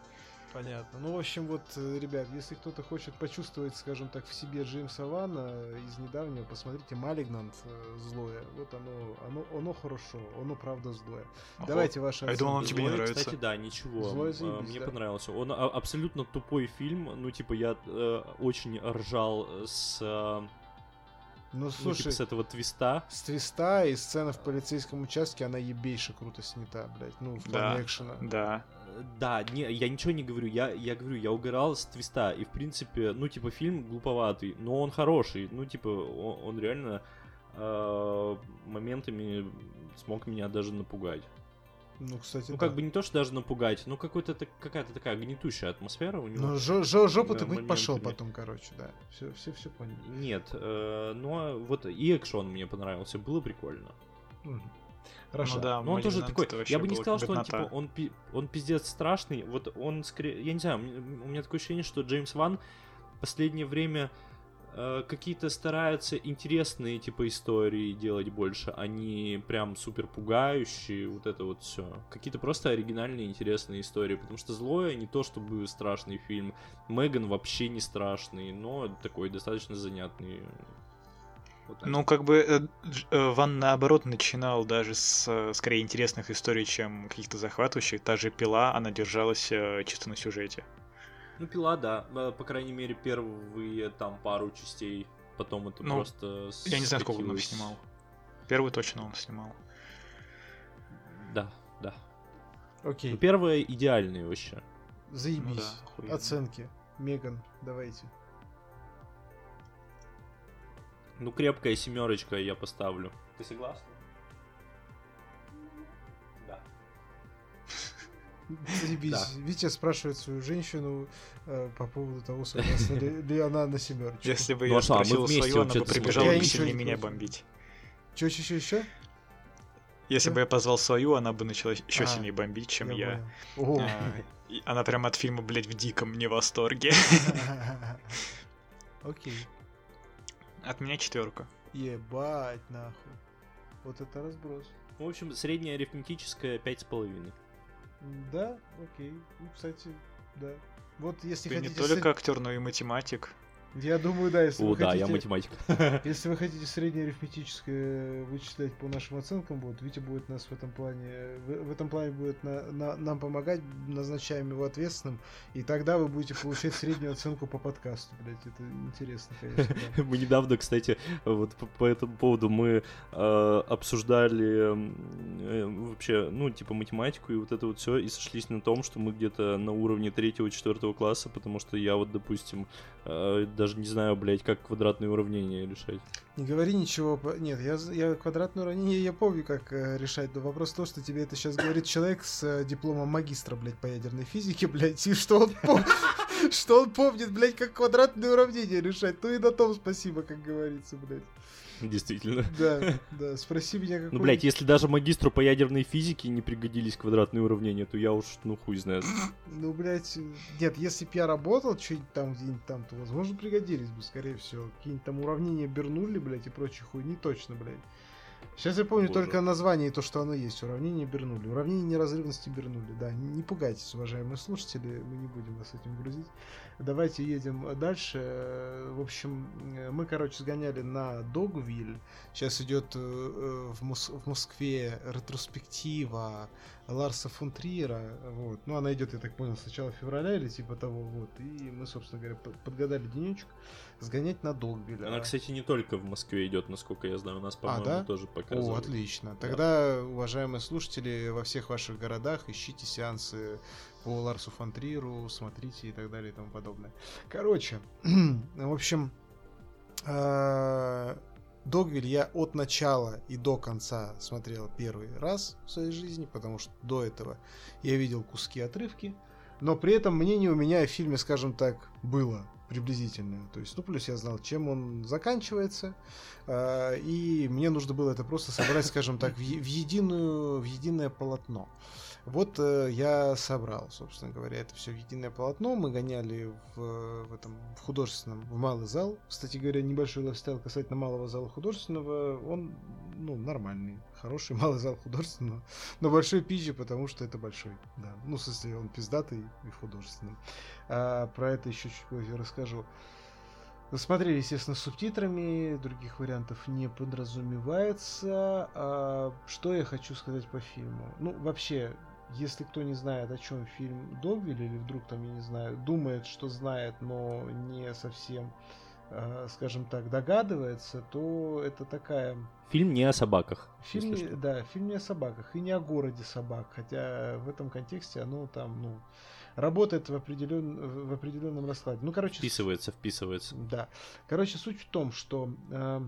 Понятно. Ну, в общем, вот, ребят, если кто-то хочет почувствовать, скажем так, в себе Джеймса Вана из недавнего, посмотрите «Малигнант» злое. Вот оно, оно, оно хорошо, оно правда злое. Ого. Давайте ваши оценки. Я думал, он тебе не нравится. Кстати, да, ничего. Злое заебись, мне да. понравился. Он абсолютно тупой фильм. Ну, типа, я э, очень ржал с... Э... Ну, слушай, ну, типа с этого твиста. С твиста и сцена в полицейском участке, она ебейше круто снята, блядь. Ну, в плане да, экшена. Да. Да, не, я ничего не говорю. Я, я говорю, я угорал с твиста. И, в принципе, ну, типа, фильм глуповатый, но он хороший. Ну, типа, он, он реально э, моментами смог меня даже напугать. Ну, кстати, ну, как да. бы не то, что даже напугать, но какой-то, так, какая-то такая гнетущая атмосфера у него. Ну, жо- жо- жопу ты гнуть пошел потом, короче, да. Все, все, все поняли. Нет, э, но вот и экшон мне понравился, было прикольно. Mm-hmm. Хорошо. Ну, да, но он тоже такой, я бы не сказал, что он, типа, он, пи- он пиздец страшный, вот он, скорее, я не знаю, у меня такое ощущение, что Джеймс Ван в последнее время... какие-то стараются интересные типа истории делать больше, они прям супер пугающие, вот это вот все. Какие-то просто оригинальные интересные истории, потому что злое не то чтобы страшный фильм. Меган вообще не страшный, но такой достаточно занятный. Вот ну как бы Ван наоборот начинал даже с скорее интересных историй, чем каких-то захватывающих. Та же «Пила», она держалась чисто на сюжете. Ну, «Пила», да. По крайней мере, первые там пару частей. Потом это ну, просто... Я не знаю, сколько он снимал. Первый точно он снимал. Да, да. Окей. Но первые идеальные вообще. Заебись. Ну, да, оценки. Меган, давайте. Ну, крепкая семерочка я поставлю. Ты согласен? Заебись. Да. Витя спрашивает свою женщину э, по поводу того, согласна ли, ли она на семерочку. Если бы ну, я спросил а свою, она бы прибежала бы сильнее меня не бомбить. Че, че, че, че? Если да? бы я позвал свою, она бы начала еще а, сильнее бомбить, чем я. я. А, она прям от фильма, блядь, в диком не в восторге. Окей. От меня четверка. Ебать, нахуй. Вот это разброс. В общем, средняя арифметическая пять с половиной. Да, окей. Ну, кстати, да. Вот если Ты хотите... не только актер, но и математик. Я думаю, да, если О, вы да, хотите... я математик. Если вы хотите среднеарифметическое вычислять по нашим оценкам, вот, Витя будет нас в этом плане... В этом плане будет на... На... нам помогать, назначаем его ответственным, и тогда вы будете получать среднюю оценку по подкасту, блядь. Это интересно, конечно. Да. Мы недавно, кстати, вот по, по этому поводу мы э, обсуждали э, вообще, ну, типа, математику и вот это вот все, и сошлись на том, что мы где-то на уровне третьего-четвертого класса, потому что я вот, допустим, э, даже не знаю, блядь, как квадратные уравнения решать. Не говори ничего. Нет, я, я квадратные уравнения, я помню, как э, решать. Но вопрос в том, что тебе это сейчас говорит человек с э, дипломом магистра, блядь, по ядерной физике, блядь, и что он помнит. что он помнит, блядь, как квадратные уравнения решать. Ну и на том спасибо, как говорится, блядь. Действительно. Да, да, спроси меня какой... Ну, блядь, если даже магистру по ядерной физике не пригодились квадратные уравнения, то я уж, ну, хуй знает. Ну, блядь, нет, если бы я работал что-нибудь там где-нибудь там, то, возможно, пригодились бы, скорее всего. Какие-нибудь там уравнения Бернулли, блядь, и прочие хуйни, точно, блядь. Сейчас я помню Боже. только название и то, что оно есть. Уравнение Бернулли. Уравнение неразрывности Бернулли. Да, не пугайтесь, уважаемые слушатели, мы не будем вас этим грузить. Давайте едем дальше. В общем, мы, короче, сгоняли на Догвиль. Сейчас идет в, Мос- в Москве ретроспектива Ларса фон Триера. Вот. Ну, она идет, я так понял, с начала февраля или типа того. Вот. И мы, собственно говоря, подгадали денечек сгонять на Догвиль. Она, а... кстати, не только в Москве идет, насколько я знаю. У нас, по-моему, а, да? тоже показывают. О, отлично. Тогда, да. уважаемые слушатели, во всех ваших городах ищите сеансы по Ларсу фон Триеру, смотрите и так далее и тому подобное. Короче, в общем, Догвиль я от начала и до конца смотрел первый раз в своей жизни, потому что до этого я видел куски-отрывки, но при этом мнение у меня о фильме, скажем так, было приблизительное. То есть, ну, плюс я знал, чем он заканчивается, и мне нужно было это просто собрать, скажем так, в единую, в единое полотно. Вот э, я собрал, собственно говоря, это все в единое полотно. Мы гоняли в, в этом в художественном, в малый зал. Кстати говоря, небольшой лайфстайл касательно малого зала художественного. Он, ну, нормальный, хороший малый зал художественного. Но большой пизже, потому что это большой. Да. Ну, в смысле, он пиздатый и художественный. А, про это еще чуть позже расскажу. Смотрели, естественно, с субтитрами, других вариантов не подразумевается. А, что я хочу сказать по фильму? Ну, вообще... Если кто не знает, о чем фильм «Догвиль», или вдруг там, я не знаю, думает, что знает, но не совсем, э, скажем так, догадывается, то это такая... Фильм не о собаках. Фильм, не, да, фильм не о собаках и не о городе собак, хотя в этом контексте оно там, ну... Работает в, определен... в определенном раскладе. Ну, короче... Вписывается, с... вписывается. Да. Короче, суть в том, что... Э,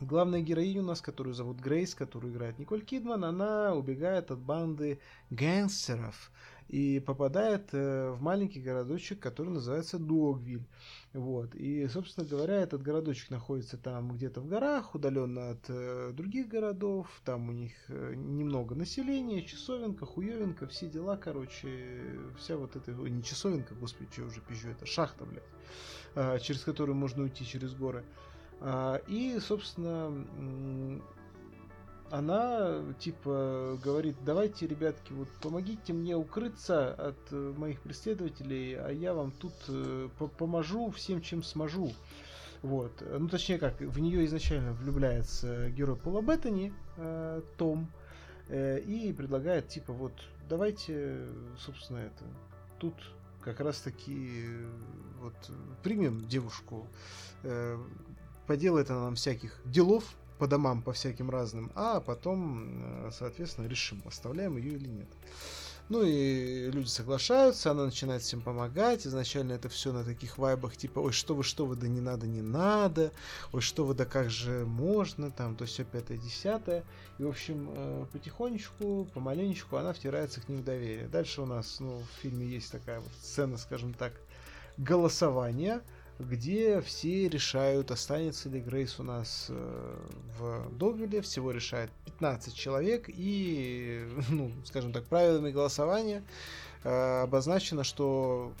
главная героиня у нас, которую зовут Грейс, которую играет Николь Кидман, она убегает от банды гангстеров и попадает э, в маленький городочек, который называется Догвиль. Вот. И, собственно говоря, этот городочек находится там где-то в горах, удаленно от э, других городов. Там у них э, немного населения, часовенка, хуевенка, все дела, короче, вся вот эта... Ой, не часовенка, господи, что я уже пизжу, это шахта, блядь, э, через которую можно уйти через горы. И, собственно, она, типа, говорит: давайте, ребятки, вот помогите мне укрыться от моих преследователей, а я вам тут поможу всем, чем сможу. Вот. Ну, точнее как, в нее изначально влюбляется герой Пола Беттани, Том, и предлагает, типа, вот, давайте, собственно, это, тут... Как раз таки вот примем девушку, э, поделает она нам всяких делов по домам, по всяким разным, а потом, соответственно, решим, оставляем ее или нет. Ну и люди соглашаются, она начинает всем помогать. Изначально это все на таких вайбах, типа: ой, что вы, что вы, да не надо, не надо, ой, что вы, да как же можно, там, то все пятое, десятое. И, в общем, потихонечку, помаленечку она втирается к ним в доверие. Дальше у нас, ну, в фильме есть такая вот сцена, скажем так, голосования, где все решают, останется ли Грейс у нас э, в Догвиле. Всего решает пятнадцать человек, и, ну, скажем так, правилами голосования э, обозначено, что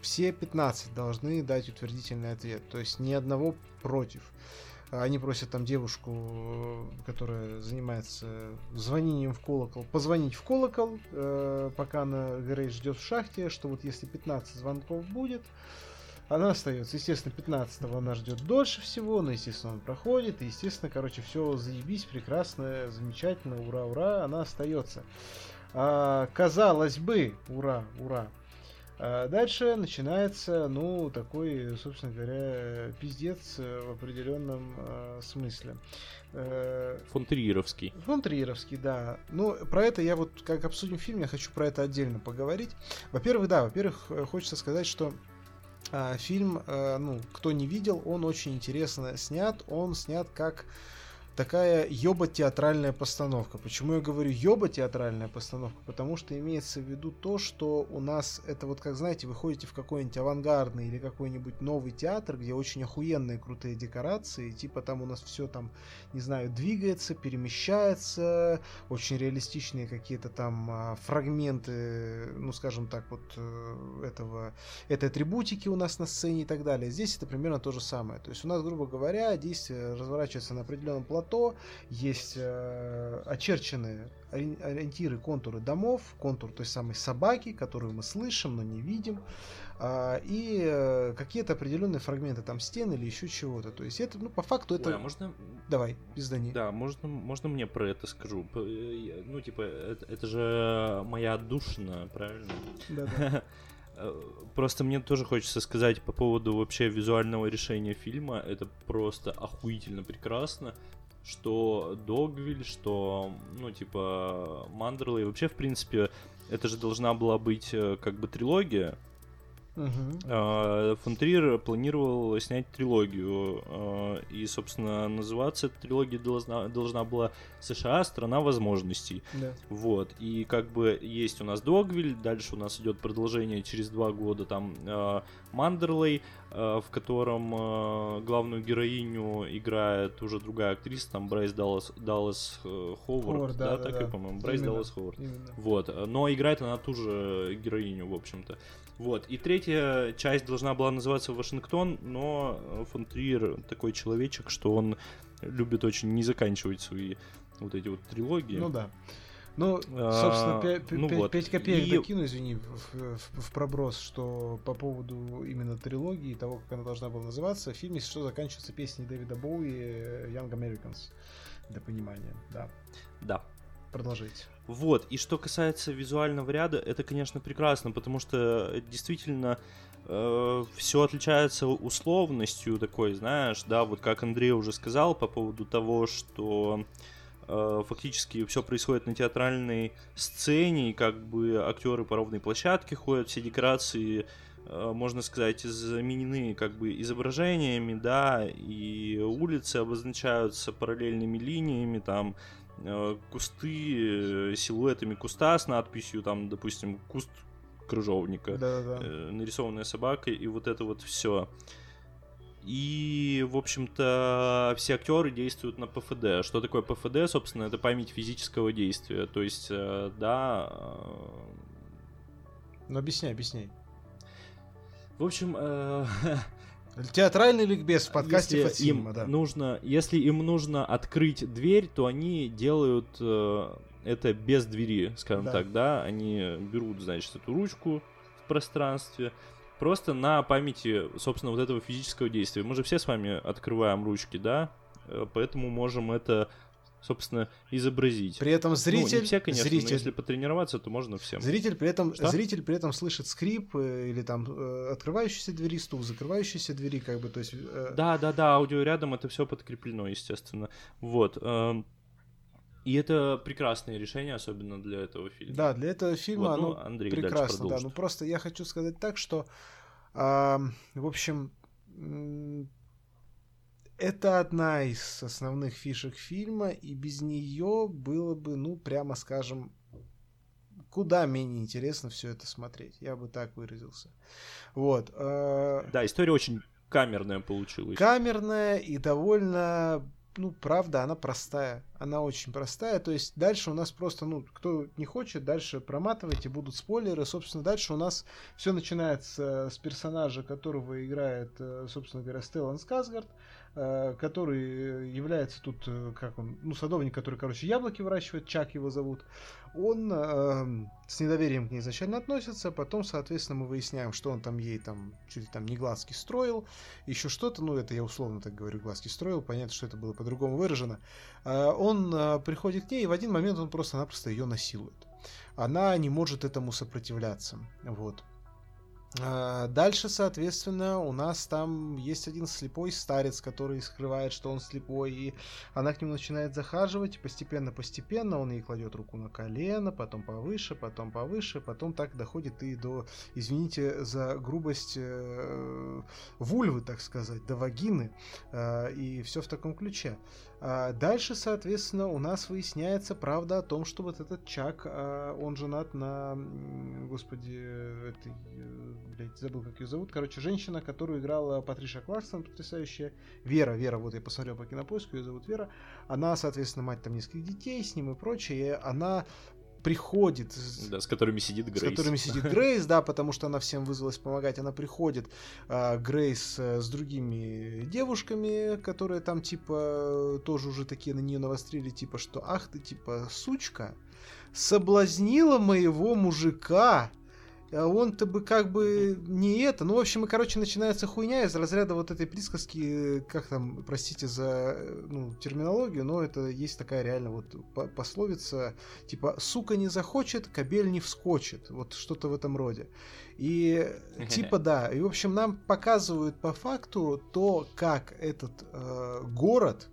все пятнадцать должны дать утвердительный ответ, то есть ни одного против. Они просят там девушку, которая занимается звонением в колокол, позвонить в колокол, э, пока она, Грейс, ждет в шахте, что вот если пятнадцать звонков будет, она остается. Естественно, пятнадцатого она ждет дольше всего, но, естественно, он проходит. И, естественно, короче, все заебись, прекрасно, замечательно, ура, ура, она остается. А, казалось бы, ура, ура. А дальше начинается, ну, такой, собственно говоря, пиздец в определенном э, смысле. Э, фон Триеровский. Фон Триеровский, да. Ну, про это я вот, как обсудим фильм, я хочу про это отдельно поговорить. Во-первых, да, во-первых, хочется сказать, что фильм, ну, кто не видел, он очень интересно снят. Он снят как такая ёба-театральная постановка. Почему я говорю ёба-театральная постановка? Потому что имеется в виду то, что у нас это вот, как знаете, вы ходите в какой-нибудь авангардный или какой-нибудь новый театр, где очень охуенные крутые декорации, типа там у нас все там, не знаю, двигается, перемещается, очень реалистичные какие-то там фрагменты, ну, скажем так, вот этого, этой атрибутики у нас на сцене и так далее. Здесь это примерно то же самое. То есть у нас, грубо говоря, действие разворачивается на определенном плане, то есть э, очерченные ориентиры, контуры домов, контур той самой собаки, которую мы слышим, но не видим, э, и э, какие-то определенные фрагменты там стен или еще чего-то. То есть это, ну, по факту это... Ой, а можно... Давай, пиздани. Да, можно, можно мне про это скажу? Ну, типа, это, это же моя отдушина, правильно? Да-да. Просто мне тоже хочется сказать по поводу вообще визуального решения фильма. Это просто охуительно прекрасно. Что Догвиль, что, ну, типа, Мандерлей. Вообще, в принципе, это же должна была быть как бы трилогия. Uh-huh. Фон Триер планировал снять трилогию. И, собственно, называться эта трилогия должна, должна была США, страна возможностей. Yeah. Вот. И как бы есть у нас Догвиль, дальше у нас идет продолжение через два года там Мандерлей, в котором главную героиню играет уже другая актриса, там Брайс Даллас, Даллас Ховард, Ховард, да, да, да так да. и, по-моему, Брайс Именно. Даллас Ховард. Именно. Вот. Но играет она ту же героиню, в общем-то. Вот. И третья часть должна была называться «Вашингтон», но фон Триер такой человечек, что он любит очень не заканчивать свои вот эти вот трилогии. Ну да. Ну, собственно, пять копеек докину, извини, в, в, в проброс, что по поводу именно трилогии, того, как она должна была называться, в фильме, если что, заканчивается песней Дэвида Боуи «Young Americans», для понимания, да. Да. Продолжайте. Вот, и что касается визуального ряда, это, конечно, прекрасно, потому что действительно э, все отличается условностью такой, знаешь, да, вот как Андрей уже сказал по поводу того, что... фактически все происходит на театральной сцене, и как бы актеры по ровной площадке ходят, все декорации, можно сказать, заменены как бы изображениями, да, и улицы обозначаются параллельными линиями, там кусты, силуэтами куста с надписью, там, допустим, куст крыжовника, да-да-да, нарисованная собака, и вот это вот все. И, в общем-то, все актеры действуют на ПФД. Что такое ПФД, собственно, это память физического действия. То есть, да... Ну, объясняй, объясняй. В общем... Театральный ликбез в подкасте Фатима, да. Нужно, если им нужно открыть дверь, то они делают это без двери, скажем да. так, да. Они берут, значит, эту ручку в пространстве... Просто на памяти, собственно, вот этого физического действия. Мы же все с вами открываем ручки, да? Поэтому можем это, собственно, изобразить. При этом зритель... Ну, не все, конечно, зритель, но если потренироваться, то можно всем. Зритель при этом, зритель при этом слышит скрип или там открывающиеся двери, стук, закрывающиеся двери, как бы, то есть... Да-да-да, аудиорядом это все подкреплено, естественно. Вот. И это прекрасное решение, особенно для этого фильма. Да, для этого фильма вот, ну, оно Андрей прекрасно, да. Ну просто я хочу сказать так, что, э, в общем, это одна из основных фишек фильма, и без нее было бы, ну, прямо скажем, куда менее интересно все это смотреть. Я бы так выразился. Вот. Э, да, история очень камерная получилась. Камерная и довольно... Ну, правда, она простая. Она очень простая. То есть дальше у нас просто, ну, кто не хочет, дальше проматывайте, будут спойлеры. Собственно, дальше у нас все начинается с персонажа, которого играет, собственно говоря, Стеллан Скарсгард, который является тут, как он, ну, садовник, который, короче, яблоки выращивает, Чак его зовут. Он э, с недоверием к ней изначально относится, потом, соответственно, мы выясняем, что он там ей там чуть ли там не глазки строил, еще что-то, ну, это я условно так говорю, глазки строил, понятно, что это было по-другому выражено. Э, он э, приходит к ней, и в один момент он просто-напросто ее насилует. Она не может этому сопротивляться, вот. Дальше, соответственно, у нас там есть один слепой старец, который скрывает, что он слепой, и она к нему начинает захаживать, и постепенно-постепенно он ей кладет руку на колено, потом повыше, потом повыше, потом так доходит и до, извините за грубость, вульвы, так сказать, до вагины, и все в таком ключе. Дальше, соответственно, у нас выясняется правда о том, что вот этот Чак, он женат на, господи, этой, блядь, забыл, как ее зовут, короче, женщина, которую играла Патриша Кларксон, потрясающая, Вера, Вера, вот я посмотрел по Кинопоиску, ее зовут Вера, она, соответственно, мать там нескольких детей с ним и прочее, она... приходит... Да, с которыми сидит Грейс. С которыми сидит Грейс, да, потому что она всем вызвалась помогать. Она приходит, э, Грейс э, с другими девушками, которые там, типа, тоже уже такие на нее навострили, типа, что «Ах ты, типа, сучка, соблазнила моего мужика». Он-то бы как бы не это. Ну, в общем, и, короче, начинается хуйня из разряда вот этой присказки, как там, простите за ну, терминологию, но это есть такая реально вот пословица, типа «сука не захочет, кобель не вскочит». Вот что-то в этом роде. И типа да. И, в общем, нам показывают по факту то, как этот э, город...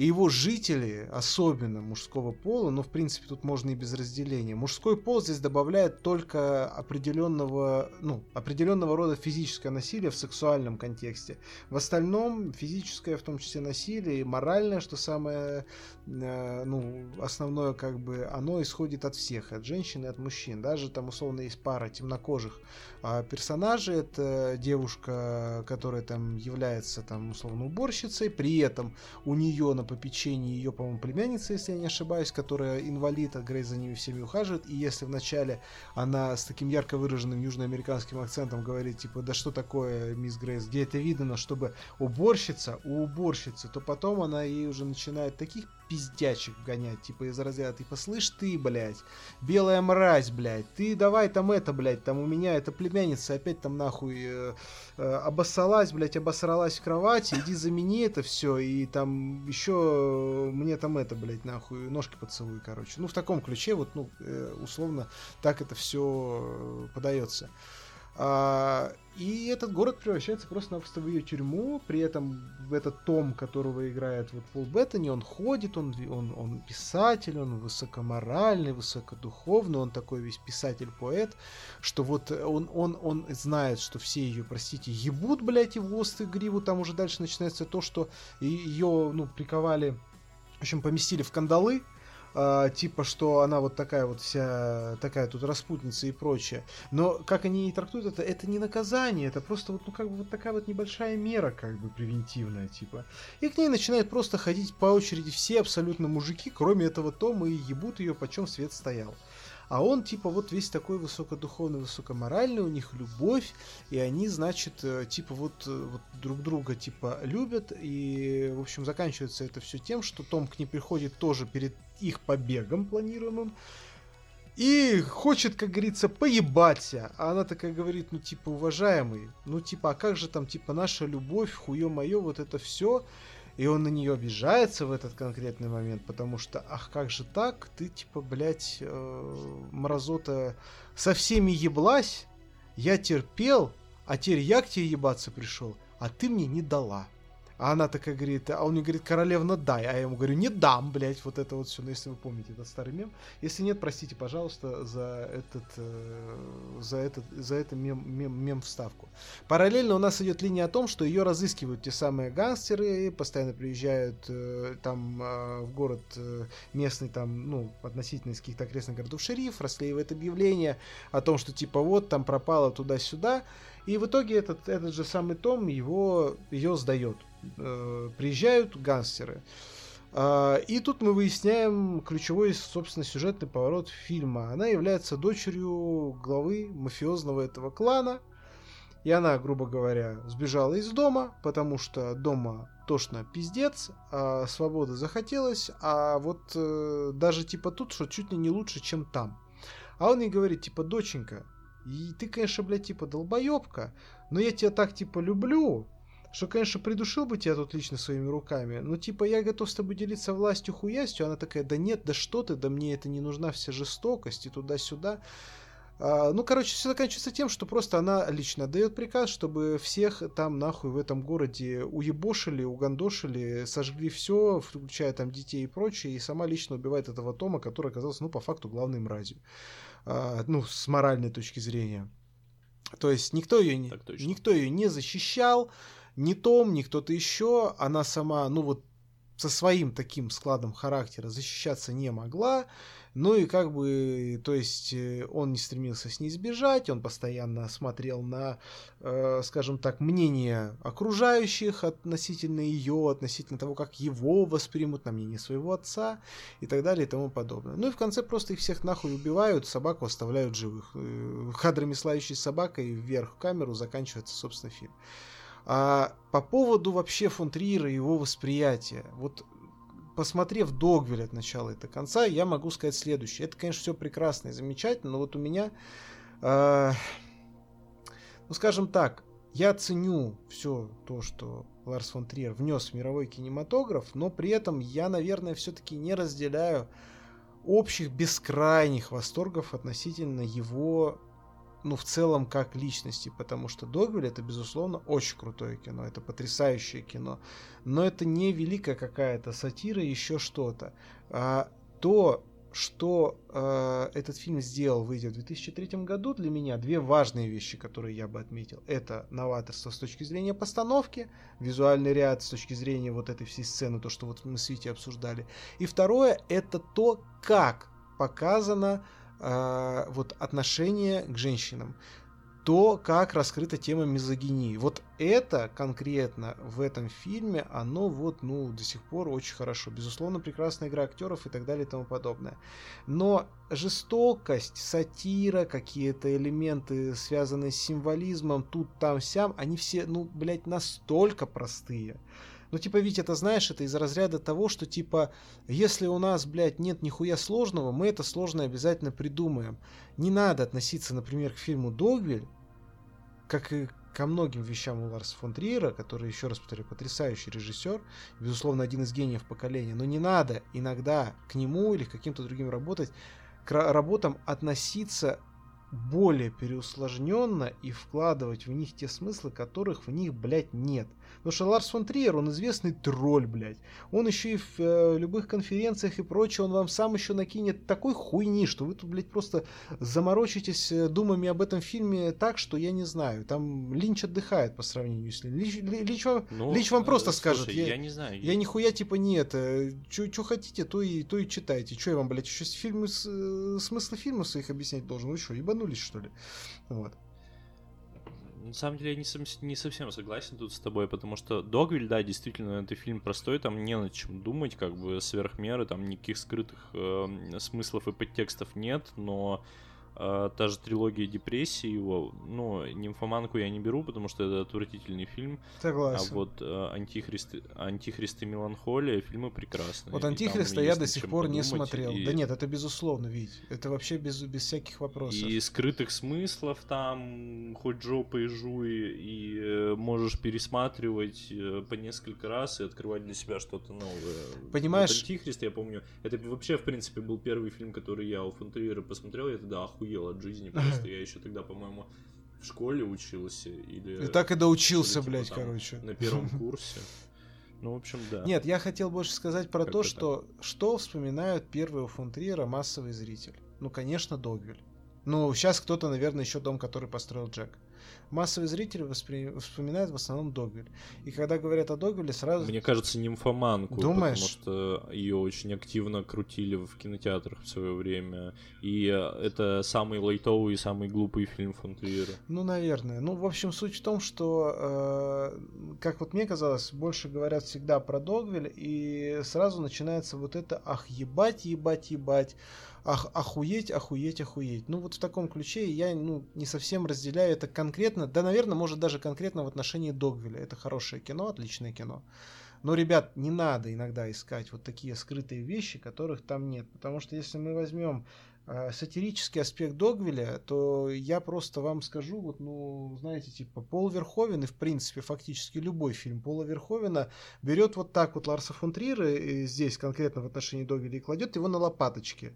И его жители, особенно мужского пола, но, в принципе, тут можно и без разделения. Мужской пол здесь добавляет только определенного, ну, определенного рода физическое насилие в сексуальном контексте. В остальном физическое, в том числе насилие, и моральное, что самое э, ну, основное, как бы, оно исходит от всех, от женщин и от мужчин. Даже там, условно, есть пара темнокожих э, персонажей. Это девушка, которая там является, там, условно, уборщицей, при этом у нее, например, по печенью ее, по-моему, племянница, если я не ошибаюсь, которая инвалид, а Грейс за ними всеми ухаживает, и если вначале она с таким ярко выраженным южноамериканским акцентом говорит, типа, да что такое, мисс Грейс, где это видно, чтобы уборщица у уборщицы, то потом она ей уже начинает таких пиздячек гонять, типа, из разряда, типа, слышь ты, блядь, белая мразь, блядь, ты давай там это, блядь, там у меня эта племянница опять там нахуй э, э, обоссалась, блядь, обосралась в кровати, иди замени это все, и там еще мне там это, блядь, нахуй, ножки поцелуй, короче. Ну, в таком ключе, вот, ну, условно, так это все подается. А, и этот город превращается просто-напросто в ее тюрьму, при этом этот Том, которого играет вот Пол Беттани, он ходит, он, он, он писатель, он высокоморальный, высокодуховный, он такой весь писатель-поэт, что вот он, он, он знает, что все ее, простите, ебут, блядь, и хвост, и гриву, там уже дальше начинается то, что ее, ну, приковали, в общем, поместили в кандалы, Uh, типа, что она вот такая вот вся, такая тут распутница и прочее. Но как они и трактуют это, это не наказание, это просто вот, ну, как бы вот такая вот небольшая мера, как бы превентивная, типа. И к ней начинают просто ходить по очереди все абсолютно мужики, кроме этого Тома, и ебут ее, почем свет стоял. А он, типа, вот весь такой высокодуховный, высокоморальный, у них любовь, и они, значит, типа, вот, вот друг друга, типа, любят, и, в общем, заканчивается это все тем, что Том к ней приходит тоже перед их побегом планируемым, и хочет, как говорится, поебаться. А она такая говорит, ну, типа, уважаемый, ну, типа, а как же там, типа, наша любовь, хуё-моё, вот это все. И он на нее обижается в этот конкретный момент, потому что, ах, как же так, ты, типа, блядь, э, мразота со всеми еблась, я терпел, а теперь я к тебе ебаться пришел, а ты мне не дала. А она такая говорит, а он мне говорит, королевна, дай, а я ему говорю, не дам, блядь, вот это вот все, ну, если вы помните этот старый мем. Если нет, простите, пожалуйста, за этот, э, за этот, за это мем, мем, мем вставку. Параллельно у нас идет линия о том, что ее разыскивают те самые гангстеры, постоянно приезжают э, там э, в город э, местный, там, ну, относительно из каких-то окрестных городов шериф, расклеивает объявление о том, что типа вот там пропало туда-сюда. И в итоге этот, этот же самый Том его, ее сдает. Э, приезжают гангстеры. Э, и тут мы выясняем ключевой, собственно, сюжетный поворот фильма. Она является дочерью главы мафиозного этого клана. И она, грубо говоря, сбежала из дома, потому что дома тошно пиздец, а свободы захотелось. А вот э, даже типа тут, что чуть ли не лучше, чем там. А он ей говорит, типа, доченька, и ты, конечно, блядь, типа, долбоебка, но я тебя так, типа, люблю, что, конечно, придушил бы тебя тут лично своими руками, но, типа, я готов с тобой делиться властью, хуястью. Она такая, да нет, да что ты, да мне это не нужна вся жестокость и туда-сюда. Ну, короче, все заканчивается тем, что просто она лично отдает приказ, чтобы всех там нахуй в этом городе уебошили, угандошили, сожгли все, включая там детей и прочее, и сама лично убивает этого Тома, который оказался, ну, по факту, главной мразью. Ну, с моральной точки зрения. То есть никто ее не, никто ее не защищал, ни Том, ни кто-то еще. Она сама, ну, вот со своим таким складом характера защищаться не могла. Ну и как бы, то есть он не стремился с ней сбежать, он постоянно смотрел на, э, скажем так, мнение окружающих относительно ее, относительно того, как его воспримут, на мнение своего отца и так далее и тому подобное. Ну и в конце просто их всех нахуй убивают, собаку оставляют живых. Кадрами славящей собакой вверх в камеру заканчивается, собственно, фильм. А по поводу вообще фон Триера и его восприятия, вот... Посмотрев «Догвилль» от начала и до конца, я могу сказать следующее. Это, конечно, все прекрасно и замечательно, но вот у меня, э, ну, скажем так, я ценю все то, что Ларс фон Триер внес в мировой кинематограф, но при этом я, наверное, все-таки не разделяю общих бескрайних восторгов относительно его... ну, в целом, как личности, потому что «Догвилль» — это, безусловно, очень крутое кино, это потрясающее кино, но это не великая какая-то сатира, еще что-то. А то, что э, этот фильм сделал, выйдя в две тысячи третьем году, для меня две важные вещи, которые я бы отметил. Это новаторство с точки зрения постановки, визуальный ряд с точки зрения вот этой всей сцены, то, что вот мы с Витей обсуждали. И второе — это то, как показано вот отношение к женщинам, то, как раскрыта тема мизогинии. Вот это конкретно в этом фильме, оно вот, ну, до сих пор очень хорошо. Безусловно, прекрасная игра актеров и так далее и тому подобное. Но жестокость, сатира, какие-то элементы, связанные с символизмом, тут, там, сям, они все, ну, блядь, настолько простые. Ну, типа, Витя, это, знаешь, это из разряда того, что, типа, если у нас, блядь, нет нихуя сложного, мы это сложное обязательно придумаем. Не надо относиться, например, к фильму «Догвилль», как и ко многим вещам у Ларса фон Триера, который, еще раз повторю, потрясающий режиссер, безусловно, один из гениев поколения, но не надо иногда к нему или к каким-то другим работать, к работам относиться более переусложненно и вкладывать в них те смыслы, которых в них, блядь, нет. Потому что Ларс фон Триер, он известный тролль, блядь. Он еще и в э, любых конференциях и прочее, он вам сам еще накинет такой хуйни, что вы тут, блядь, просто заморочитесь думами об этом фильме так, что я не знаю. Там Линч отдыхает по сравнению с Линч. Линч вам, ну, Линч вам просто э, скажет. Слушай, я, я не знаю. Я, я нихуя типа нет. Что хотите, то и, то и читайте. Что я вам, блядь, еще фильмы, смысл фильма своих объяснять должен? Вы что, ебанулись, что ли? Вот. На самом деле я не, не совсем согласен тут с тобой, потому что «Догвилль», да, действительно, это фильм простой, там не над чем думать, как бы сверхмеры, там никаких скрытых э, смыслов и подтекстов нет, но э, та же трилогия депрессии его, ну, «Нимфоманку» я не беру, потому что это отвратительный фильм. Согласен. А вот э, «Антихрист», «Антихрист» и «Меланхолия» фильмы прекрасные. Вот «Антихриста» я до сих пор подумать, не смотрел. И... Да нет, это безусловно, Вить. Это вообще без, без всяких вопросов. И скрытых смыслов там, хоть жопой и жуй, и э, можешь пересматривать э, по несколько раз и открывать для себя что-то новое. Понимаешь? Вот «Антихрист», я помню, это вообще, в принципе, был первый фильм, который я у фон Триера посмотрел, я тогда охуел от жизни, просто я еще тогда, по-моему... в школе учился или... И так и доучился, или, блядь, типа, там, короче. На первом курсе. Ну, в общем, да. Нет, я хотел больше сказать про то, что что вспоминают первые фон Триера массовый зритель. Ну, конечно, «Догвилль». Ну, сейчас кто-то, наверное, еще «Дом, который построил Джек». Массовый зритель воспри... вспоминает в основном «Догвилль». И когда говорят о «Догвилле», сразу... Мне кажется, «Нимфоманку», думаешь? Потому что ее очень активно крутили в кинотеатрах в свое время. И это самый лайтовый и самый глупый фильм фон Триера. Ну, наверное. Ну, в общем, суть в том, что, э, как вот мне казалось, больше говорят всегда про «Догвилль», и сразу начинается вот это «ах, ебать, ебать, ебать». Ах, охуеть, охуеть, охуеть. Ну вот в таком ключе я, ну, не совсем разделяю это конкретно, да, наверное, может даже конкретно в отношении «Догвилля». Это хорошее кино, отличное кино. Но, ребят, не надо иногда искать вот такие скрытые вещи, которых там нет. Потому что если мы возьмем э, сатирический аспект «Догвилля», то я просто вам скажу, вот, ну, знаете, типа Пол Верховен и, в принципе, фактически любой фильм Пола Верховена берет вот так вот Ларса фон Триера здесь конкретно в отношении «Догвилля» и кладет его на лопаточки.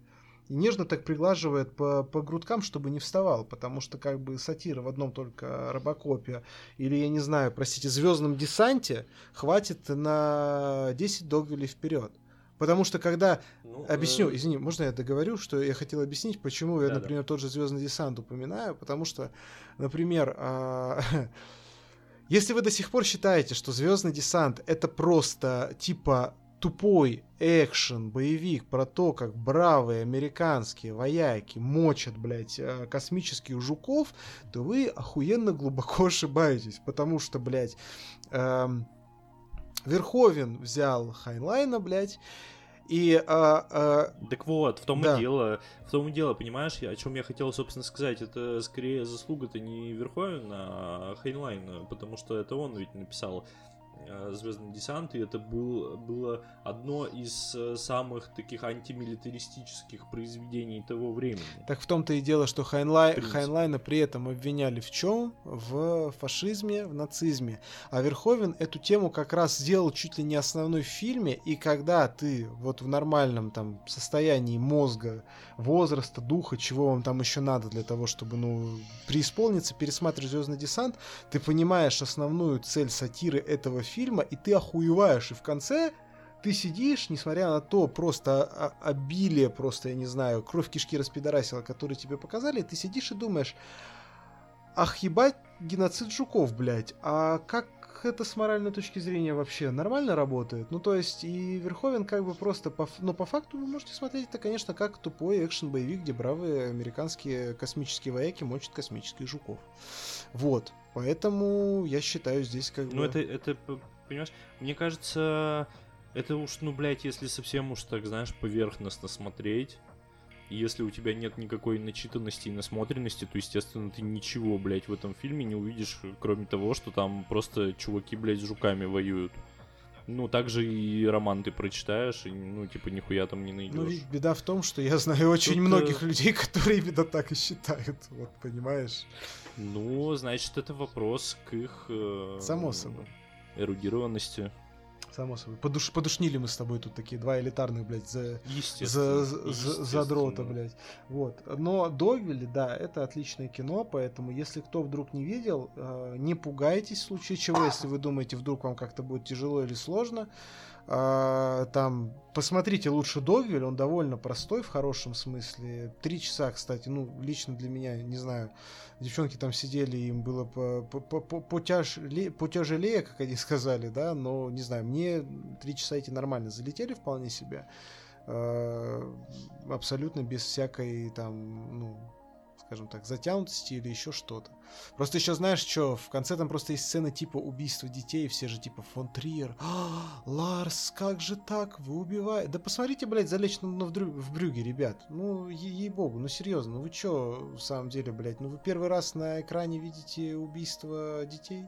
и нежно так приглаживает по, по грудкам, чтобы не вставал, потому что как бы сатира в одном только Робокопе или, я не знаю, простите, Звездном десанте хватит на десять Догвиллей вперед. Потому что когда... Ну, объясню, э... извини, можно я договорю, что я хотел объяснить, почему да, я, например, да. тот же «Звездный десант» упоминаю, потому что, например, если вы до сих пор считаете, что «Звездный десант» — это просто типа тупой экшен, боевик про то, как бравые американские вояки мочат, блядь, космических жуков, то вы охуенно глубоко ошибаетесь, потому что, блядь... Эм... Верховен взял Хайнлайна, блядь, и... А, а... Так вот, в том да. и дело, в том и дело, понимаешь, я, о чем я хотел, собственно, сказать, это скорее заслуга-то не Верховена, а Хайнлайна, потому что это он ведь написал «Звездный десант», и это был, было одно из самых таких антимилитаристических произведений того времени. Так в том-то и дело, что Хайнлай... Хайнлайна при этом обвиняли в чем? В фашизме, в нацизме. А Верховен эту тему как раз сделал чуть ли не основной в фильме, и когда ты вот в нормальном там состоянии мозга, возраста, духа, чего вам там еще надо для того, чтобы, ну, преисполниться, пересматривать «Звездный десант», ты понимаешь основную цель сатиры этого фильма, фильма, и ты охуеваешь, и в конце ты сидишь, несмотря на то просто обилие, просто, я не знаю, кровь кишки распидорасила, которые тебе показали, ты сидишь и думаешь, ах, ебать, геноцид жуков, блядь, а как это с моральной точки зрения вообще нормально работает? Ну, то есть, и Верховен как бы просто, по, но по факту вы можете смотреть это, конечно, как тупой экшен-боевик, где бравые американские космические вояки мочат космических жуков. Вот. Поэтому я считаю здесь как бы... Ну, это, это, понимаешь, мне кажется, это уж, ну, блядь, если совсем уж так, знаешь, поверхностно смотреть, и если у тебя нет никакой начитанности и насмотренности, то, естественно, ты ничего, блядь, в этом фильме не увидишь, кроме того, что там просто чуваки, блядь, с жуками воюют. Ну, также и роман ты прочитаешь, и, ну, типа, нихуя там не найдешь. Ну, и беда в том, что я знаю очень Тут... многих людей, которые именно так и считают, вот, понимаешь? Ну, значит, это вопрос к их... Э... Само собой. Эрудированности. Само собой. Подуш... Подушнили мы с тобой тут такие два элитарных, блядь, за... Естественно. За... Естественно. задрота, блядь. Вот. Но Догвилли, да, это отличное кино, поэтому, если кто вдруг не видел, не пугайтесь в случае чего, если вы думаете, вдруг вам как-то будет тяжело или сложно. Там, посмотрите лучше «Догвилль», он довольно простой в хорошем смысле. Три часа, кстати, ну, лично для меня, не знаю, девчонки там сидели, им было потяжелее, как они сказали, да, но, не знаю, мне три часа эти нормально залетели вполне себе, абсолютно без всякой там, ну, скажем так, затянутости или еще что-то. Просто еще знаешь, что в конце там просто есть сцены типа убийства детей, все же типа фон Триер. А, Ларс, как же так? Вы убиваете? Да посмотрите, блядь, «Залечь на в, дрю... в брюге», ребят. Ну, е- ей-богу, ну серьезно, ну вы что, в самом деле, блядь, ну вы первый раз на экране видите убийство детей?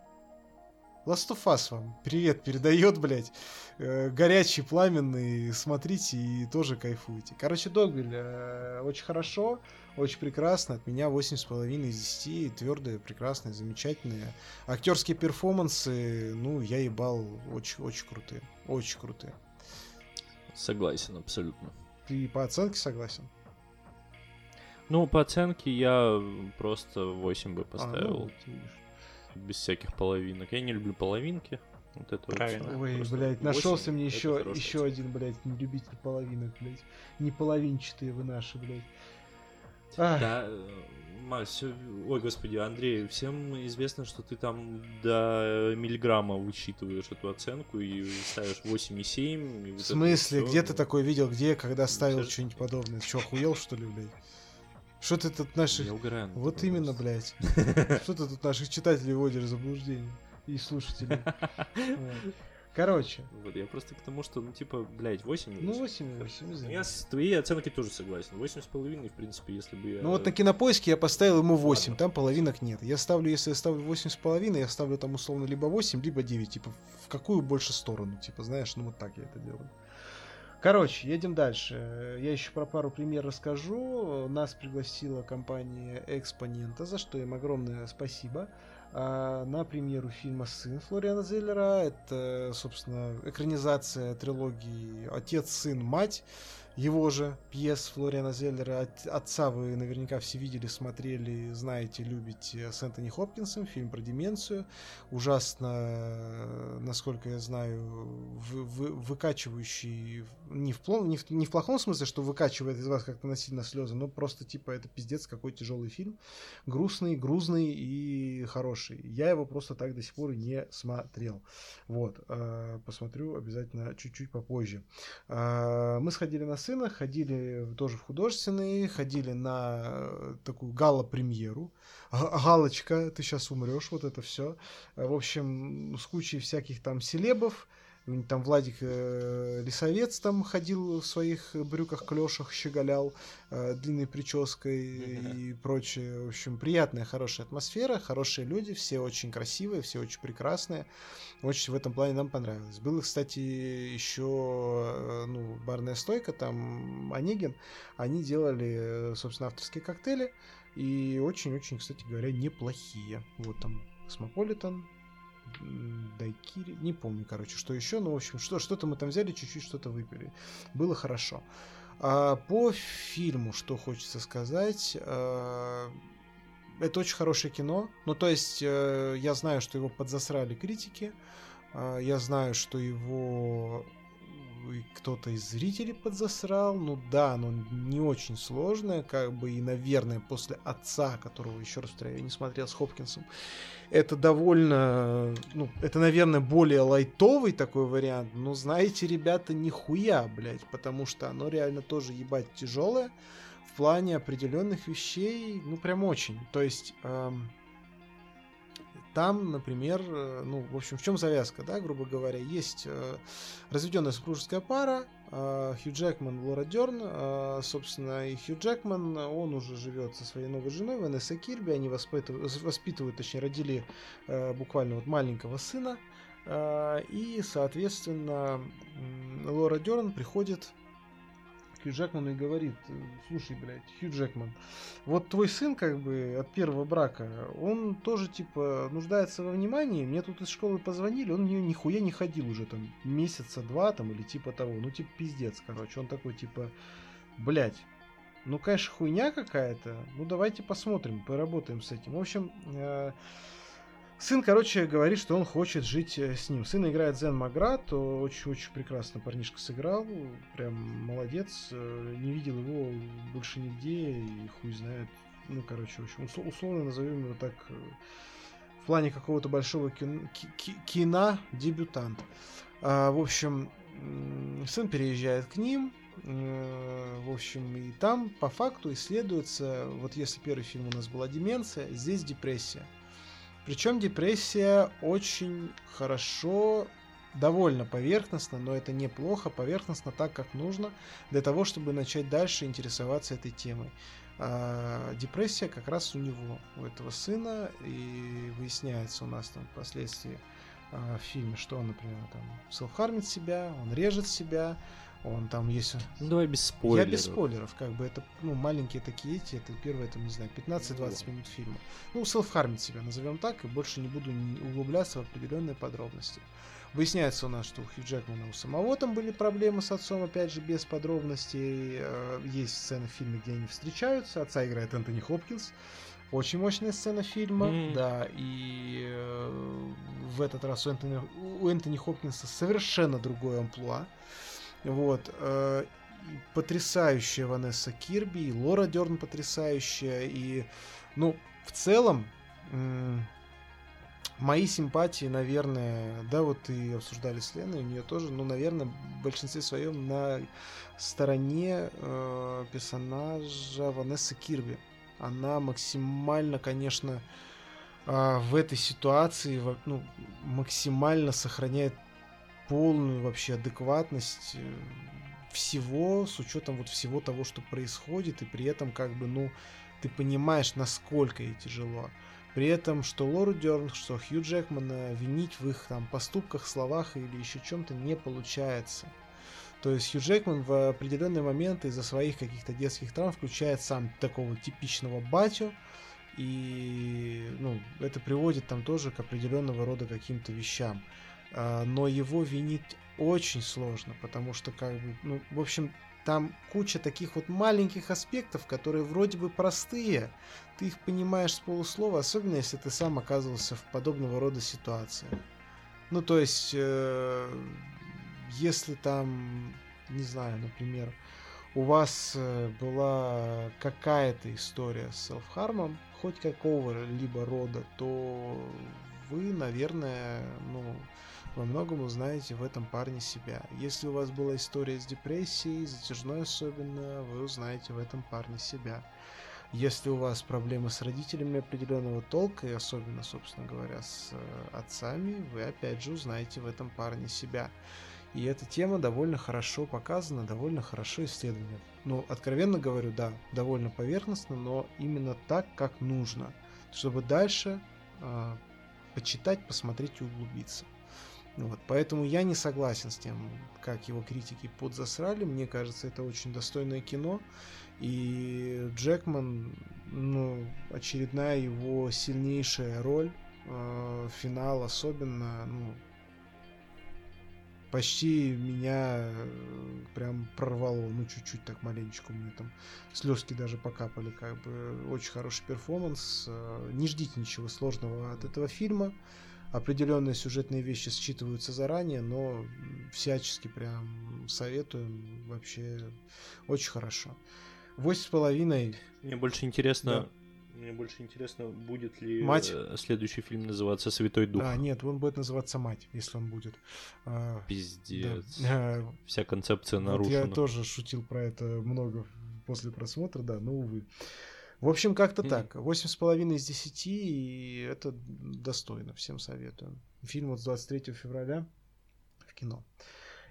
Last of Us вам привет передает, блядь. Э, горячий, пламенный. Смотрите и тоже кайфуйте. Короче, Догвилль э, очень хорошо, очень прекрасно. От меня восемь с половиной из десяти. Твердые, прекрасные, замечательные. Актерские перформансы, ну, я ебал, очень, очень крутые. Очень крутые. Согласен, абсолютно. Ты по оценке согласен? Ну, по оценке я просто восемь бы поставил. А, ну, без всяких половинок. Я не люблю половинки. Вот это правильно. Вот, ой, блядь, нашелся мне еще, еще один, блядь, любитель половинок, блядь. Не половинчатые вы наши, блядь. Ах. Да, Макс, все... ой, господи, Андрей, всем известно, что ты там до миллиграмма высчитываешь эту оценку и ставишь восемь и семь. И вот в смысле? Все... Где ты такой видел? Где, когда ставил сейчас... что-нибудь подобное? Че, охуел, что ли, блядь? Что ты тут наших... Угораю, вот ты именно, просто. Блядь. Что ты тут наших читателей вводишь в заблуждение? И слушателей. Короче. Вот, я просто к тому, что, ну, типа, блядь, восемь. Ну, восемь, восемь. Я с твоей оценкой тоже согласен. восемь с половиной, в принципе, если бы я... Ну, вот на Кинопоиске я поставил ему восемь, ладно. Там половинок нет. Я ставлю, если я ставлю восемь с половиной, я ставлю там, условно, либо восемь, либо девять. Типа, в какую больше сторону? Типа, знаешь, ну, вот так я это делаю. Короче, едем дальше. Я еще про пару пример расскажу. Нас пригласила компания «Экспонента», за что им огромное спасибо, на премьеру фильма «Сын» Флориана Зеллера. Это, собственно, экранизация трилогии «Отец, сын, мать». его же пьес Флориана Зеллера от, «Отца» вы наверняка все видели, смотрели, знаете, любите, с Энтони Хопкинсом, фильм про деменцию, ужасно, насколько я знаю, вы, вы, выкачивающий, не в, плом, не, в, не в плохом смысле, что выкачивает из вас как-то насильно слезы, но просто типа это пиздец, какой тяжелый фильм, грустный, грузный и хороший. Я его просто так до сих пор не смотрел. Вот, посмотрю обязательно чуть-чуть попозже. Мы сходили на сына, ходили тоже в художественные, ходили на такую гала-премьеру. Галочка, ты сейчас умрешь, вот это все. В общем, с кучей всяких там селебов. Там Владик Лисовец там ходил в своих брюках-клёшах, щеголял э, длинной прической mm-hmm. и прочее. В общем, приятная, хорошая атмосфера, хорошие люди, все очень красивые, все очень прекрасные. Очень в этом плане нам понравилось. Было, кстати, еще ну, барная стойка, там Онегин. Они делали, собственно, авторские коктейли. И очень-очень, кстати говоря, неплохие. Вот там Космополитен, Дайкири, не помню, короче, что еще, но, в общем, что, что-то мы там взяли, чуть-чуть что-то выпили. Было хорошо. А по фильму, что хочется сказать, а, это очень хорошее кино. Ну, то есть, а, я знаю, что его подзасрали критики, а, я знаю, что его кто-то из зрителей подзасрал. Ну да, но не очень сложное, как бы, и, наверное, после «Отца», которого, еще раз повторяю, я не смотрел, с Хопкинсом, это довольно, ну, это, наверное, более лайтовый такой вариант, но, знаете, ребята, нихуя, блядь, потому что оно реально тоже, ебать, тяжелое в плане определенных вещей, ну, прям очень. То есть... Эм... Там, например, ну, в общем, в чем завязка, да, грубо говоря, есть э, разведенная супружеская пара, э, Хью Джекман, Лора Дерн, э, собственно, и Хью Джекман, он уже живет со своей новой женой, Ванессой Кирби, они воспитывают, воспитывают точнее, родили э, буквально вот маленького сына, э, и, соответственно, э, Лора Дерн приходит Хью Джекману и говорит: слушай, блядь, Хью Джекман, вот твой сын, как бы, от первого брака, он тоже, типа, нуждается во внимании, мне тут из школы позвонили, он мне нихуя не ходил уже, там, месяца два, там, или типа того, ну, типа, пиздец, короче, он такой, типа, блядь, ну, конечно, хуйня какая-то, ну, давайте посмотрим, поработаем с этим, в общем... Сын, короче, говорит, что он хочет жить с ним. Сына играет Зен МакГрат, очень-очень прекрасно парнишка сыграл, прям молодец, не видел его больше нигде, и хуй знает. Ну, короче, в общем, условно назовем его так, в плане какого-то большого кино, кино дебютант. В общем, сын переезжает к ним, в общем, и там по факту исследуется, вот если первый фильм у нас была деменция, здесь депрессия. Причем депрессия очень хорошо, довольно поверхностно, но это неплохо, поверхностно так, как нужно, для того, чтобы начать дальше интересоваться этой темой. А депрессия как раз у него, у этого сына, и выясняется у нас там впоследствии а, в фильме, что он, например, там селфхармит себя, он режет себя, он там есть... Ну, давай без спойлеров. Я без спойлеров, как бы, это, ну, маленькие такие эти, это первые, там, не знаю, пятнадцать-двадцать минут фильма. Ну, селфхармит себя, назовем так, и больше не буду углубляться в определенные подробности. Выясняется у нас, что у Хью Джекмана у самого там были проблемы с отцом, опять же, без подробностей. Есть сцены в фильме, где они встречаются, отца играет Энтони Хопкинс. Очень мощная сцена фильма, mm. да, и э, в этот раз у Энтони, у Энтони Хопкинса совершенно другое амплуа. Вот, э, потрясающая Ванесса Кирби, и Лора Дерн потрясающая, и, ну, в целом, э, мои симпатии, наверное, да, вот и обсуждали с Леной, у нее тоже, ну, наверное, в большинстве своем на стороне э, персонажа Ванессы Кирби. Она максимально, конечно, э, в этой ситуации, ну, максимально сохраняет полную вообще адекватность всего, с учетом вот всего того, что происходит, и при этом, как бы, ну, ты понимаешь, насколько ей тяжело. При этом, что Лору Дерн, что Хью Джекмана винить в их там поступках, словах или еще чем-то не получается. То есть Хью Джекман в определенный момент из-за своих каких-то детских травм включает сам такого типичного батю, и, ну, это приводит там тоже к определенного рода каким-то вещам. Но его винить очень сложно, потому что, как бы, ну, в общем, Там куча таких вот маленьких аспектов, которые вроде бы простые, ты их понимаешь с полуслова, особенно если ты сам оказывался в подобного рода ситуации. Ну, то есть, э, если там, не знаю, например, у вас была какая-то история с селф-хармом, хоть какого-либо рода, то вы, наверное, ну... во многом узнаете в этом парне себя. Если у вас была история с депрессией, затяжной особенно, вы узнаете в этом парне себя. Если у вас проблемы с родителями определенного толка, и особенно, собственно говоря, с отцами, вы опять же узнаете в этом парне себя. И эта тема довольно хорошо показана, довольно хорошо исследована. Ну, откровенно говорю, да, довольно поверхностно, но именно так, как нужно, чтобы дальше э, почитать, посмотреть и углубиться. Вот, поэтому я не согласен с тем, как его критики подзасрали. Мне кажется, это очень достойное кино. И Джекман, ну, очередная его сильнейшая роль, э, финал особенно, ну, почти меня прям прорвало. Ну, чуть-чуть так маленечко. У меня там слезки даже покапали. Как бы очень хороший перформанс. Не ждите ничего сложного от этого фильма. Определенные сюжетные вещи считываются заранее, но всячески прям советую. Вообще очень хорошо. Восемь с половиной. Мне больше интересно, да. Мне больше интересно, будет ли мать? Следующий фильм называться «Святой Дух». А, нет, он будет называться «Мать», если он будет. Пиздец. Да. Вся концепция нарушена. Вот я тоже шутил про это много после просмотра, да, но увы. В общем, как-то так. восемь с половиной из десяти, и это достойно. Всем советую. Фильм вот с двадцать третьего февраля в кино.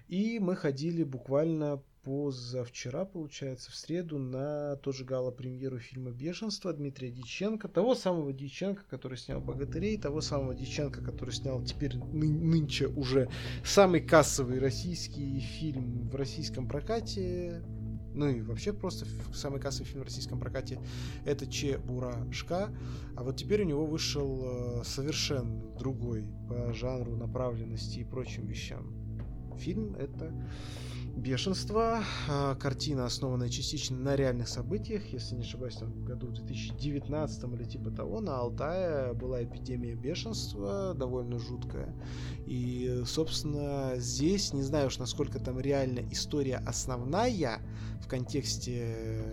И мы ходили буквально позавчера, получается, в среду, на тоже гала-премьеру фильма «Бешенство» Дмитрия Дьяченко. Того самого Дьяченко, который снял «Богатырей», того самого Дьяченко, который снял теперь ны- нынче уже самый кассовый российский фильм в российском прокате. Ну и вообще просто самый кассовый фильм в российском прокате — это «Чебурашка». А вот теперь у него вышел совершенно другой по жанру, направленности и прочим вещам фильм. Это «Бешенство». Картина, основанная частично на реальных событиях. Если не ошибаюсь, там в году две тысячи девятнадцатом или типа того на Алтае была эпидемия бешенства, довольно жуткая. И, собственно, здесь не знаю уж, насколько там реально история основная в контексте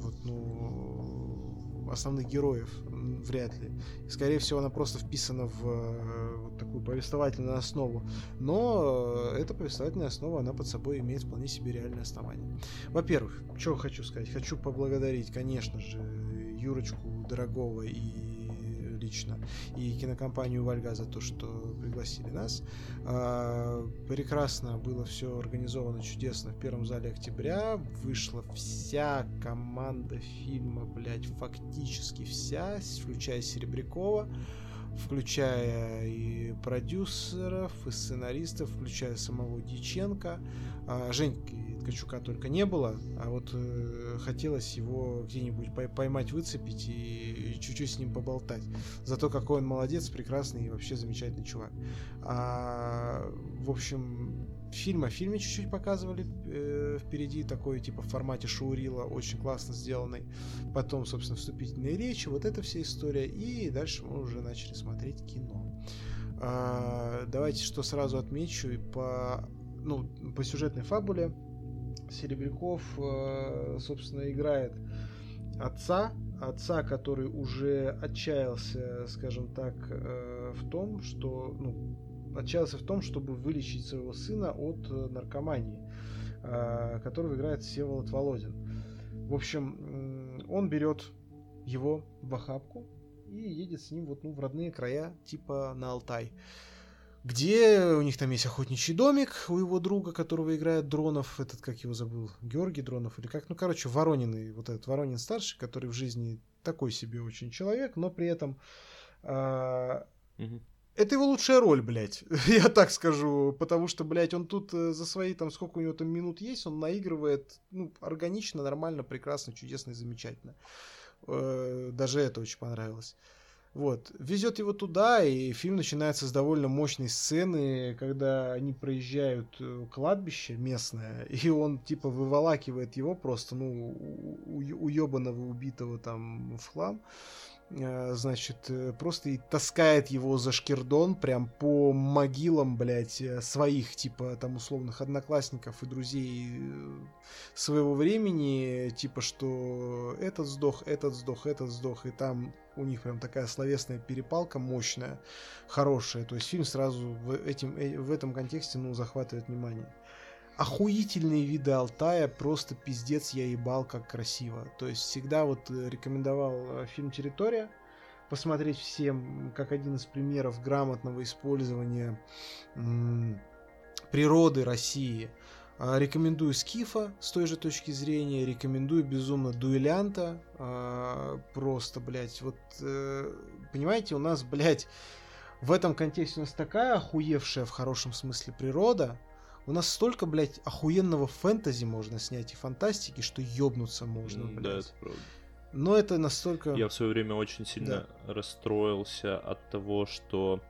вот, ну, основных героев, вряд ли. Скорее всего, она просто вписана в вот такую повествовательную основу. Но эта повествовательная основа, она под собой имеет вполне себе реальное основание. Во-первых, что хочу сказать? Хочу поблагодарить, конечно же, Юрочку Дорогого и лично, и кинокомпанию «Вальга» за то, что пригласили нас. Прекрасно было все организовано, чудесно. В первом зале октября вышла вся команда фильма, блять, фактически вся, включая Серебрякова, включая и продюсеров, и сценаристов, включая самого Дьяченко. Женьки Ткачука только не было, а вот э, хотелось его где-нибудь поймать, выцепить и, и чуть-чуть с ним поболтать. Зато какой он молодец, прекрасный и вообще замечательный чувак. А, в общем, фильм о фильме чуть-чуть показывали э, впереди, такой типа в формате шоурила, очень классно сделанный. Потом, собственно, вступительные речи, вот эта вся история, и дальше мы уже начали смотреть кино. А, давайте что сразу отмечу, и по, ну, по сюжетной фабуле Серебряков, собственно, играет отца, отца, который уже отчаялся, скажем так, в том, что, ну, отчаялся в том, чтобы вылечить своего сына от наркомании, которого играет Всеволод Володин. В общем, он берет его в охапку и едет с ним вот, ну, в родные края, типа на Алтай, где у них там есть охотничий домик у его друга, которого играет Дронов, этот, как его забыл, Георгий Дронов или как, ну, короче, Воронин, вот этот Воронин-старший, который в жизни такой себе очень человек, но при этом э, угу. это его лучшая роль, блядь, я так скажу, потому что, блядь, он тут за свои, там, сколько у него там минут есть, он наигрывает, ну, органично, нормально, прекрасно, чудесно и замечательно. Э, даже это очень понравилось. Вот. Везет его туда, и фильм начинается с довольно мощной сцены, когда они проезжают кладбище местное, и он типа выволакивает его просто, ну, у- уебанного, убитого там в хлам. Значит, просто и таскает его за шкирдон прям по могилам, блядь, своих, типа, там, условных одноклассников и друзей своего времени, типа, что этот сдох, этот сдох, этот сдох, и там у них прям такая словесная перепалка мощная, хорошая, то есть фильм сразу в, этим, в этом контексте, ну, захватывает внимание. Охуительные виды Алтая, просто пиздец, я ебал, как красиво. То есть всегда вот рекомендовал фильм «Территория» посмотреть всем, как один из примеров грамотного использования м- природы России. Рекомендую «Скифа» с той же точки зрения, рекомендую безумно «Дуэлянта». Просто, блядь, вот, понимаете, у нас, блядь, в этом контексте у нас такая охуевшая в хорошем смысле природа. У нас столько, блядь, охуенного фэнтези можно снять и фантастики, что ёбнуться можно, блядь. Да, это правда. Но это настолько... Я в свое время очень сильно да. расстроился от того, что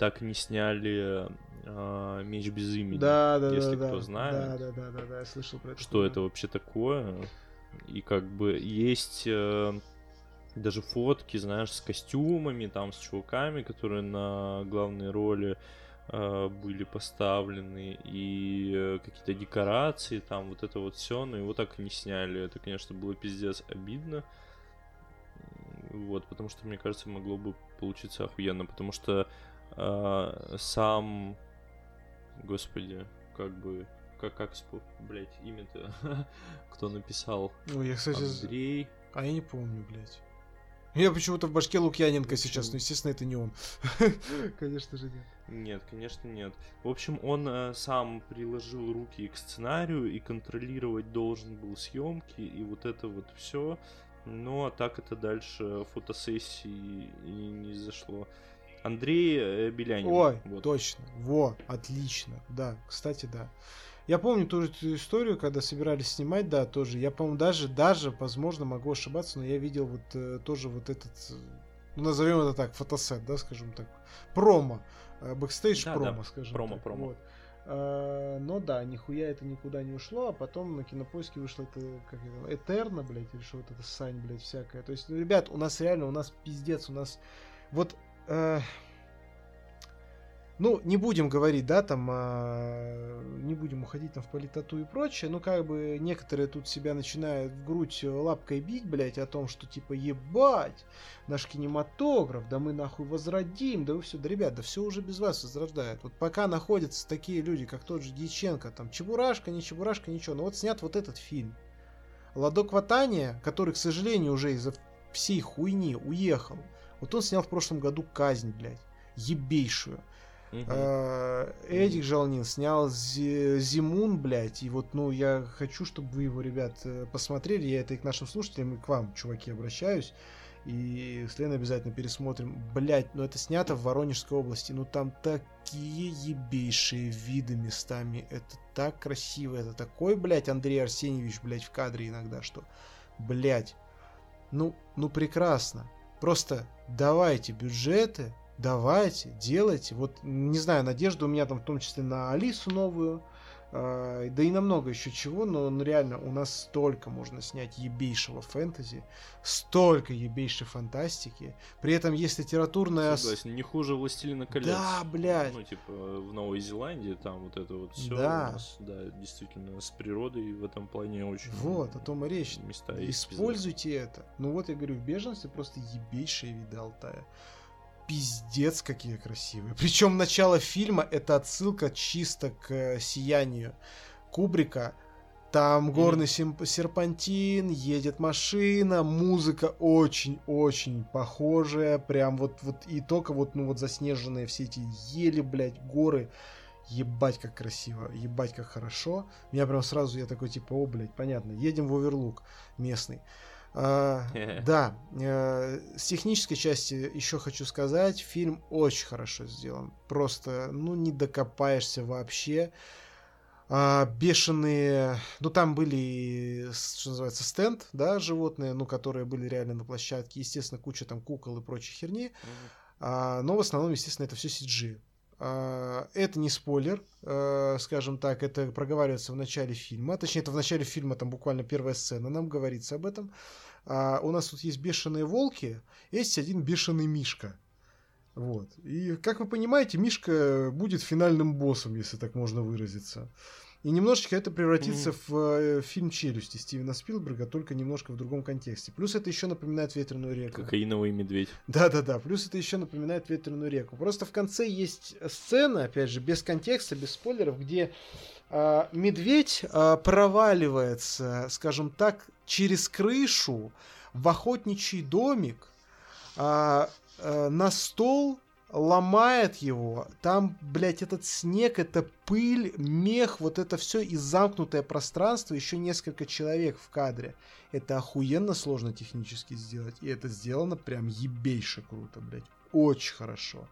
так не сняли э, «Меч без имени», да, да, если да, кто да. знает. Да, да, да, да, да, я слышал про это. Что да. это вообще такое. И как бы есть... Э... даже фотки, знаешь, с костюмами, там, с чуваками, которые на главной роли э, были поставлены, и э, какие-то декорации, там, вот это вот все, но его так и не сняли. Это, конечно, было пиздец обидно. Вот, потому что, мне кажется, могло бы получиться охуенно, потому что э, сам... Господи, как бы... Как, как блядь, имя-то? Кто написал? Ну, я, кстати... Андрей... А я не помню, блядь. Я почему-то в башке Лукьяненко Почему? сейчас, но, естественно, это не он. Конечно же нет. Нет, конечно нет. В общем, он э, сам приложил руки к сценарию и контролировать должен был съемки и вот это вот все. Но так это дальше фотосессии и не зашло. Андрей э, Белянин. Ой, вот. Точно. Во, отлично. Да, кстати, да. Я помню ту же историю, когда собирались снимать, да, тоже. Я, по-моему, даже, даже, возможно, могу ошибаться, но я видел вот э, тоже вот этот, ну, назовем это так, фотосет, да, скажем так, промо, э, бэкстейдж да, промо, да, скажем промо, так. Промо, промо. Вот. А, но да, нихуя это никуда не ушло, а потом на Кинопоиске вышло это, как это, Этерна, блядь, или что вот это сань, блядь, всякое. То есть, ну, ребят, у нас реально, у нас пиздец, у нас вот... Э, Ну, не будем говорить, да, там, а, не будем уходить там в политоту и прочее, но как бы некоторые тут себя начинают в грудь лапкой бить, блядь, о том, что типа ебать, наш кинематограф, да мы нахуй возродим, да вы все, да ребят, да все уже без вас возрождает. Вот пока находятся такие люди, как тот же Дьяченко, там, Чебурашка, не Чебурашка, ничего, но вот снят вот этот фильм. Ладок Ватания, который, к сожалению, уже из-за всей хуйни уехал, вот он снял в прошлом году «Казнь», блядь, ебейшую. Uh-huh. Эдик Жалнин снял «Зимун», блядь, и вот, ну, я хочу, чтобы вы его, ребят, посмотрели, я это и к нашим слушателям, и к вам, чуваки, обращаюсь, и с Леной обязательно пересмотрим, блядь, ну, это снято в Воронежской области, ну, там такие ебейшие виды местами, это так красиво, это такой, блядь, Андрей Арсеньевич, блядь, в кадре иногда, что, блядь, ну, ну, прекрасно, просто давайте бюджеты, давайте, делайте. Вот, не знаю, надежда у меня там в том числе на Алису новую, э, да и на много еще чего, но ну, реально у нас столько можно снять ебейшего фэнтези, столько ебейшей фантастики. При этом есть литературная... Согласен, не хуже «Властелина колец». Да, блядь. Ну, типа, в Новой Зеландии там вот это вот все. Да. У нас, да, действительно, с природой в этом плане очень... Вот, о том и речь. Места используйте пизда. Это. Ну вот, я говорю, в «Беженстве» просто ебейшие виды Алтая. Пиздец, какие красивые. Причем начало фильма — это отсылка чисто к «Сиянию» Кубрика. Там горный mm-hmm. серпантин, едет машина, музыка очень-очень похожая. Прям вот, вот и только вот, ну вот заснеженные все эти ели, блядь, горы. Ебать, как красиво, ебать, как хорошо. Меня прям сразу, я такой, типа, о, блядь, понятно, едем в Оверлук местный. Uh, да, uh, с технической части еще хочу сказать, фильм очень хорошо сделан, просто, ну, не докопаешься вообще. а, бешеные... Ну, там были, что называется, стенд, да, животные, ну, которые были реально на площадке. Естественно, куча там кукол и прочей херни. Mm-hmm. А, но в основном, естественно, это все си джи. А, это не спойлер, а, скажем так. Это проговаривается в начале фильма. Точнее, это в начале фильма, там буквально первая сцена нам говорится об этом. А, у нас тут есть бешеные волки. Есть один бешеный мишка. Вот. И, как вы понимаете, Мишка будет финальным боссом, если так можно выразиться. И немножечко это превратится mm-hmm. в, в фильм «Челюсти» Стивена Спилберга, только немножко в другом контексте. Плюс это еще напоминает «Ветреную реку». Кокаиновый медведь. Да-да-да, плюс это еще напоминает «Ветреную реку». Просто в конце есть сцена, опять же, без контекста, без спойлеров, где э, медведь э, проваливается, скажем так, через крышу в охотничий домик, э, на стол, ломает его, там, блядь, этот снег, это пыль, мех, вот это все и замкнутое пространство, еще несколько человек в кадре. Это охуенно сложно технически сделать, и это сделано прям ебейше круто, блядь, очень хорошо.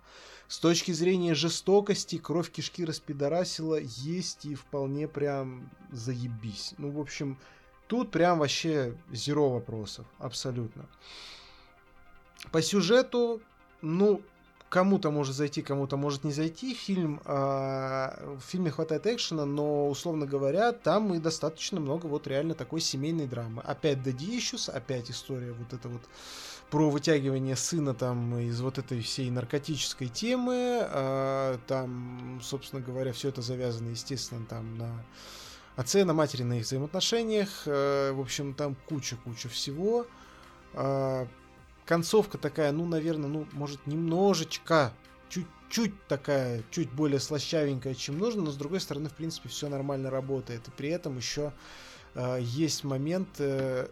С точки зрения жестокости, кровь кишки распидорасила есть и вполне прям заебись. Ну, в общем, тут прям вообще зеро вопросов, абсолютно. По сюжету, ну, кому-то может зайти, кому-то может не зайти. Фильм, э, в фильме хватает экшена, но, условно говоря, там и достаточно много вот реально такой семейной драмы. Опять Daddy Issues, опять история вот эта вот про вытягивание сына там из вот этой всей наркотической темы. Э, там, собственно говоря, все это завязано, естественно, там на отце, на матери, на их взаимоотношениях. Э, в общем, там куча-куча всего. Э, Концовка такая, ну, наверное, ну, может, немножечко, чуть-чуть такая, чуть более слащавенькая, чем нужно, но, с другой стороны, в принципе, все нормально работает. И при этом еще э, есть момент, э,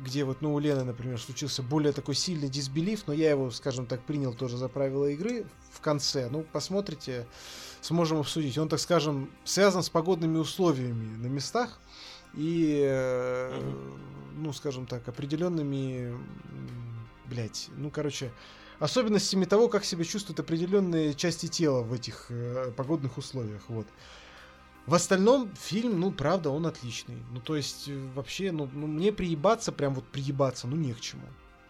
где вот, ну, у Лены, например, случился более такой сильный дисбелив, но я его, скажем так, принял тоже за правила игры в конце. Ну, посмотрите, сможем обсудить. Он, так скажем, связан с погодными условиями на местах и, э, ну, скажем так, определенными... Блять, ну, короче, особенностями того, как себя чувствуют определенные части тела в этих э, погодных условиях, вот. В остальном фильм, ну, правда, он отличный. Ну, то есть, вообще, ну, ну мне приебаться, прям вот приебаться, ну, не к чему.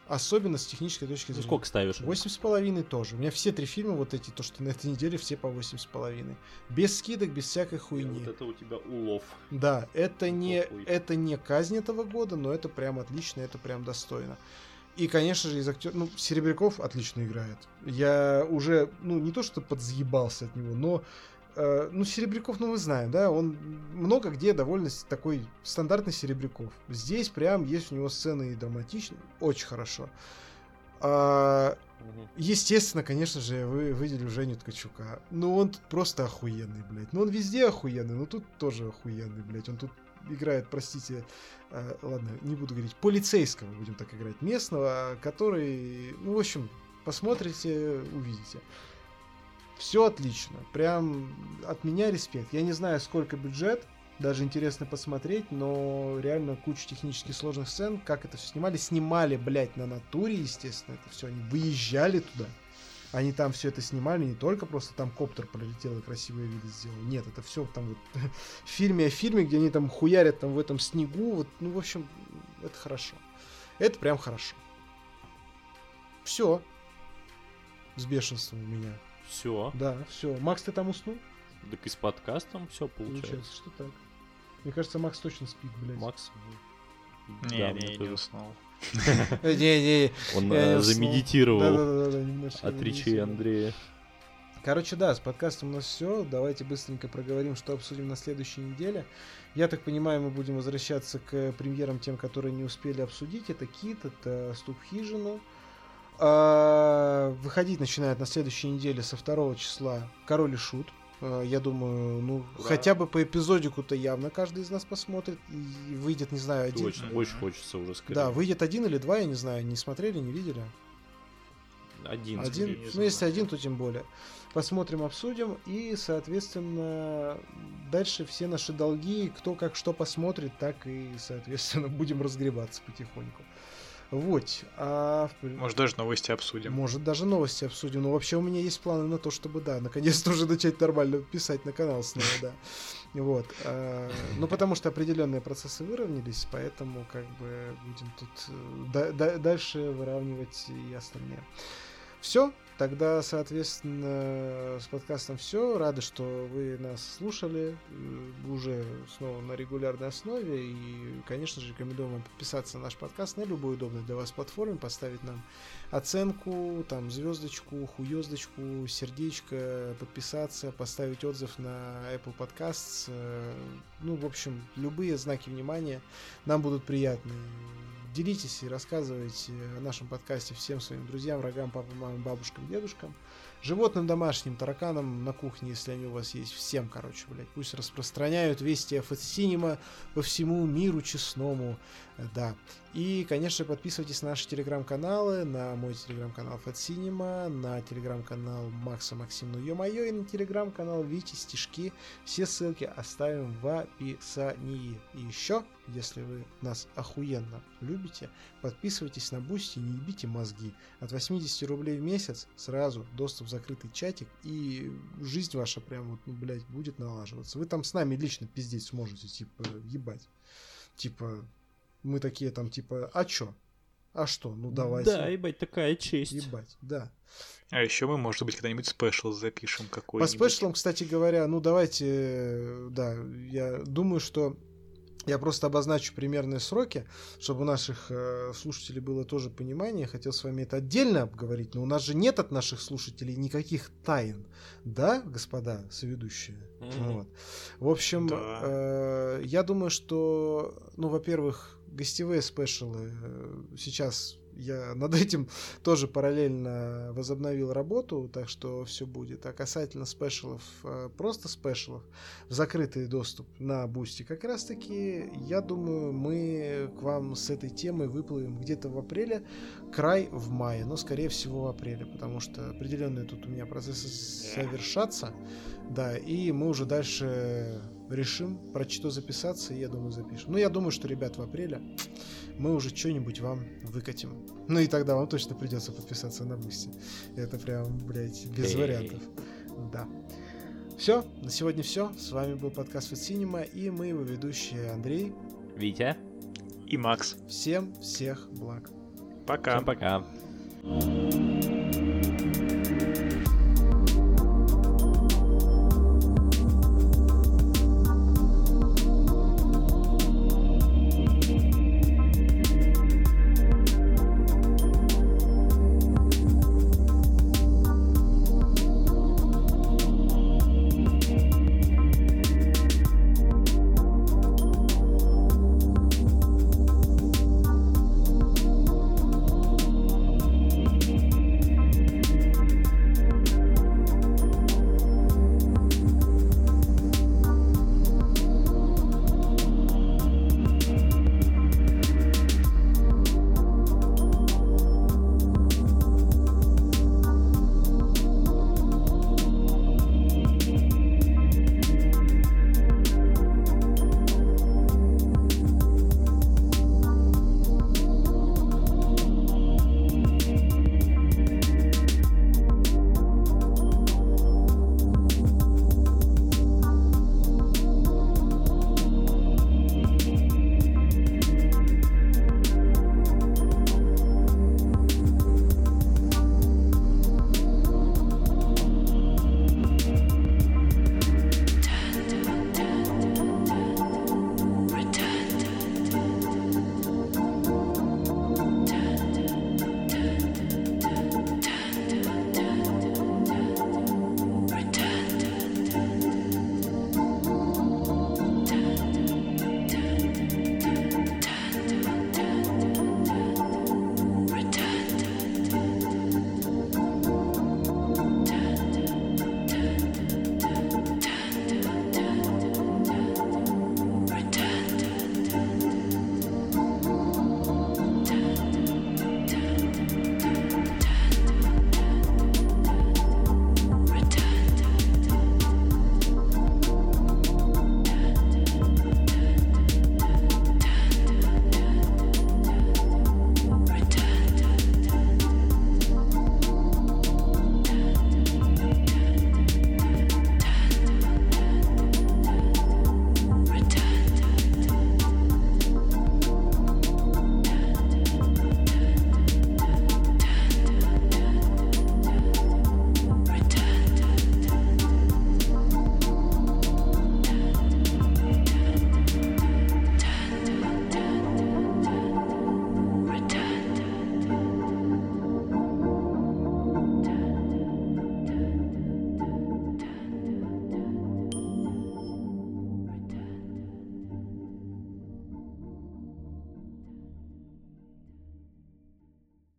Особенно с технической точки зрения. Ну, сколько ставишь? Восемь с половиной тоже. У меня все три фильма вот эти, то, что на этой неделе, все по восемь с половиной. Без скидок, без всякой хуйни. Вот это у тебя улов. Да, это не, это не казнь этого года, но это прям отлично, это прям достойно. И, конечно же, из актеров... Ну, Серебряков отлично играет. Я уже, ну, не то что подзъебался от него, но... Э, ну, Серебряков, ну, мы знаем, да? Он много где довольно такой стандартный Серебряков. Здесь прям есть у него сцены и драматичные. Очень хорошо. А, естественно, конечно же, я вы, выделю Женю Ткачука. Ну, он тут просто охуенный, блядь. Ну, он везде охуенный, но тут тоже охуенный, блядь. Он тут... играет, простите, э, ладно, не буду говорить, полицейского, будем так играть, местного, который, ну, в общем, посмотрите, увидите. Все отлично, прям от меня респект. Я не знаю, сколько бюджет, даже интересно посмотреть, но реально куча технически сложных сцен, как это все снимали. Снимали, блядь, на натуре, естественно, это все, они выезжали туда. Они там все это снимали, не только просто там коптер пролетел и красивые виды сделал. Нет, это все там вот в фильме о фильме, где они там хуярят там в этом снегу. Вот, ну, в общем, это хорошо. Это прям хорошо. Все. С бешенством у меня. Все. Да, все. Макс, ты там уснул? Так и с подкастом все получается. Получается, что так. Мне кажется, Макс точно спит, блядь. Макс? Не, да, не, не уснул. Он замедитировал от речи Андрея. Короче, да, с подкастом у нас все. Давайте быстренько проговорим, что обсудим на следующей неделе. Я так понимаю, мы будем возвращаться к премьерам тем, которые не успели обсудить. Это Кит, это Стук в хижину. Выходить начинает на следующей неделе со второго числа Король и Шут. Я думаю, ну, да. Хотя бы по эпизодику-то явно каждый из нас посмотрит. И выйдет, не знаю, один. Очень, очень хочется уже сказать. Да, выйдет один или два, я не знаю. Не смотрели, не видели? Один. один. Ну, знаю. Если один, то тем более. Посмотрим, обсудим. И, соответственно, дальше все наши долги, кто как что посмотрит, так и, соответственно, будем разгребаться потихоньку. Вот. А... Может, даже новости обсудим. Может, даже новости обсудим. Но вообще у меня есть планы на то, чтобы, да, наконец-то уже начать нормально писать на канал снова, да. Вот. Ну, потому что определенные процессы выровнялись, поэтому как бы будем тут да- да- дальше выравнивать и остальные. Все. Тогда, соответственно, с подкастом все. Рады, что вы нас слушали уже снова на регулярной основе. И, конечно же, рекомендуем вам подписаться на наш подкаст на любой удобной для вас платформе, поставить нам оценку, там, звездочку, хуездочку, сердечко, подписаться, поставить отзыв на Apple Podcasts. Ну, в общем, любые знаки внимания нам будут приятны. Делитесь и рассказывайте о нашем подкасте всем своим друзьям, врагам, папам, мамам, бабушкам, дедушкам, животным домашним, тараканам на кухне, если они у вас есть, всем, короче, блядь. Пусть распространяют вести о фотосинема по всему миру честному, да. И, конечно, подписывайтесь на наши телеграм-каналы, на мой телеграм-канал Фотосинема, на телеграм-канал Макса Максимну Ё-моё и на телеграм-канал Вити Стишки. Все ссылки оставим в описании. И еще, если вы нас охуенно любите, подписывайтесь на Boosty, не ебите мозги. От восемьдесят рублей в месяц сразу доступ в закрытый чатик, и жизнь ваша прям вот, ну, блядь, будет налаживаться. Вы там с нами лично пиздеть сможете, типа, ебать. Типа, мы такие там, типа, а чё? А что? Ну, давайте. Да, ебать, такая честь. Ебать, да. А еще мы, может быть, когда-нибудь спешл запишем какой-нибудь. По спешлам, кстати говоря, ну, давайте, да, я думаю, что я просто обозначу примерные сроки, чтобы у наших э, слушателей было тоже понимание. Хотел с вами это отдельно обговорить, но у нас же нет от наших слушателей никаких тайн. Да, господа соведущие? Mm-hmm. Вот. В общем, да. э, я думаю, что, ну, во-первых, гостевые спешалы э, сейчас... Я над этим тоже параллельно возобновил работу, так что все будет. А касательно спешалов, просто спешалов, в закрытый доступ на Boosty как раз-таки, я думаю, мы к вам с этой темой выплывем где-то в апреле, край в мае, но скорее всего в апреле, потому что определенные тут у меня процессы совершатся, да, и мы уже дальше решим, про что записаться, и я думаю, запишем. Ну, я думаю, что, ребят, в апреле мы уже что-нибудь вам выкатим. Ну и тогда вам точно придется подписаться на Boosty. Это прям, блядь, без Эй. вариантов. Да. Все, на сегодня все. С вами был подкаст Фотосинема, и мы его ведущие Андрей, Витя и Макс. Всем всех благ. Пока. Всем пока.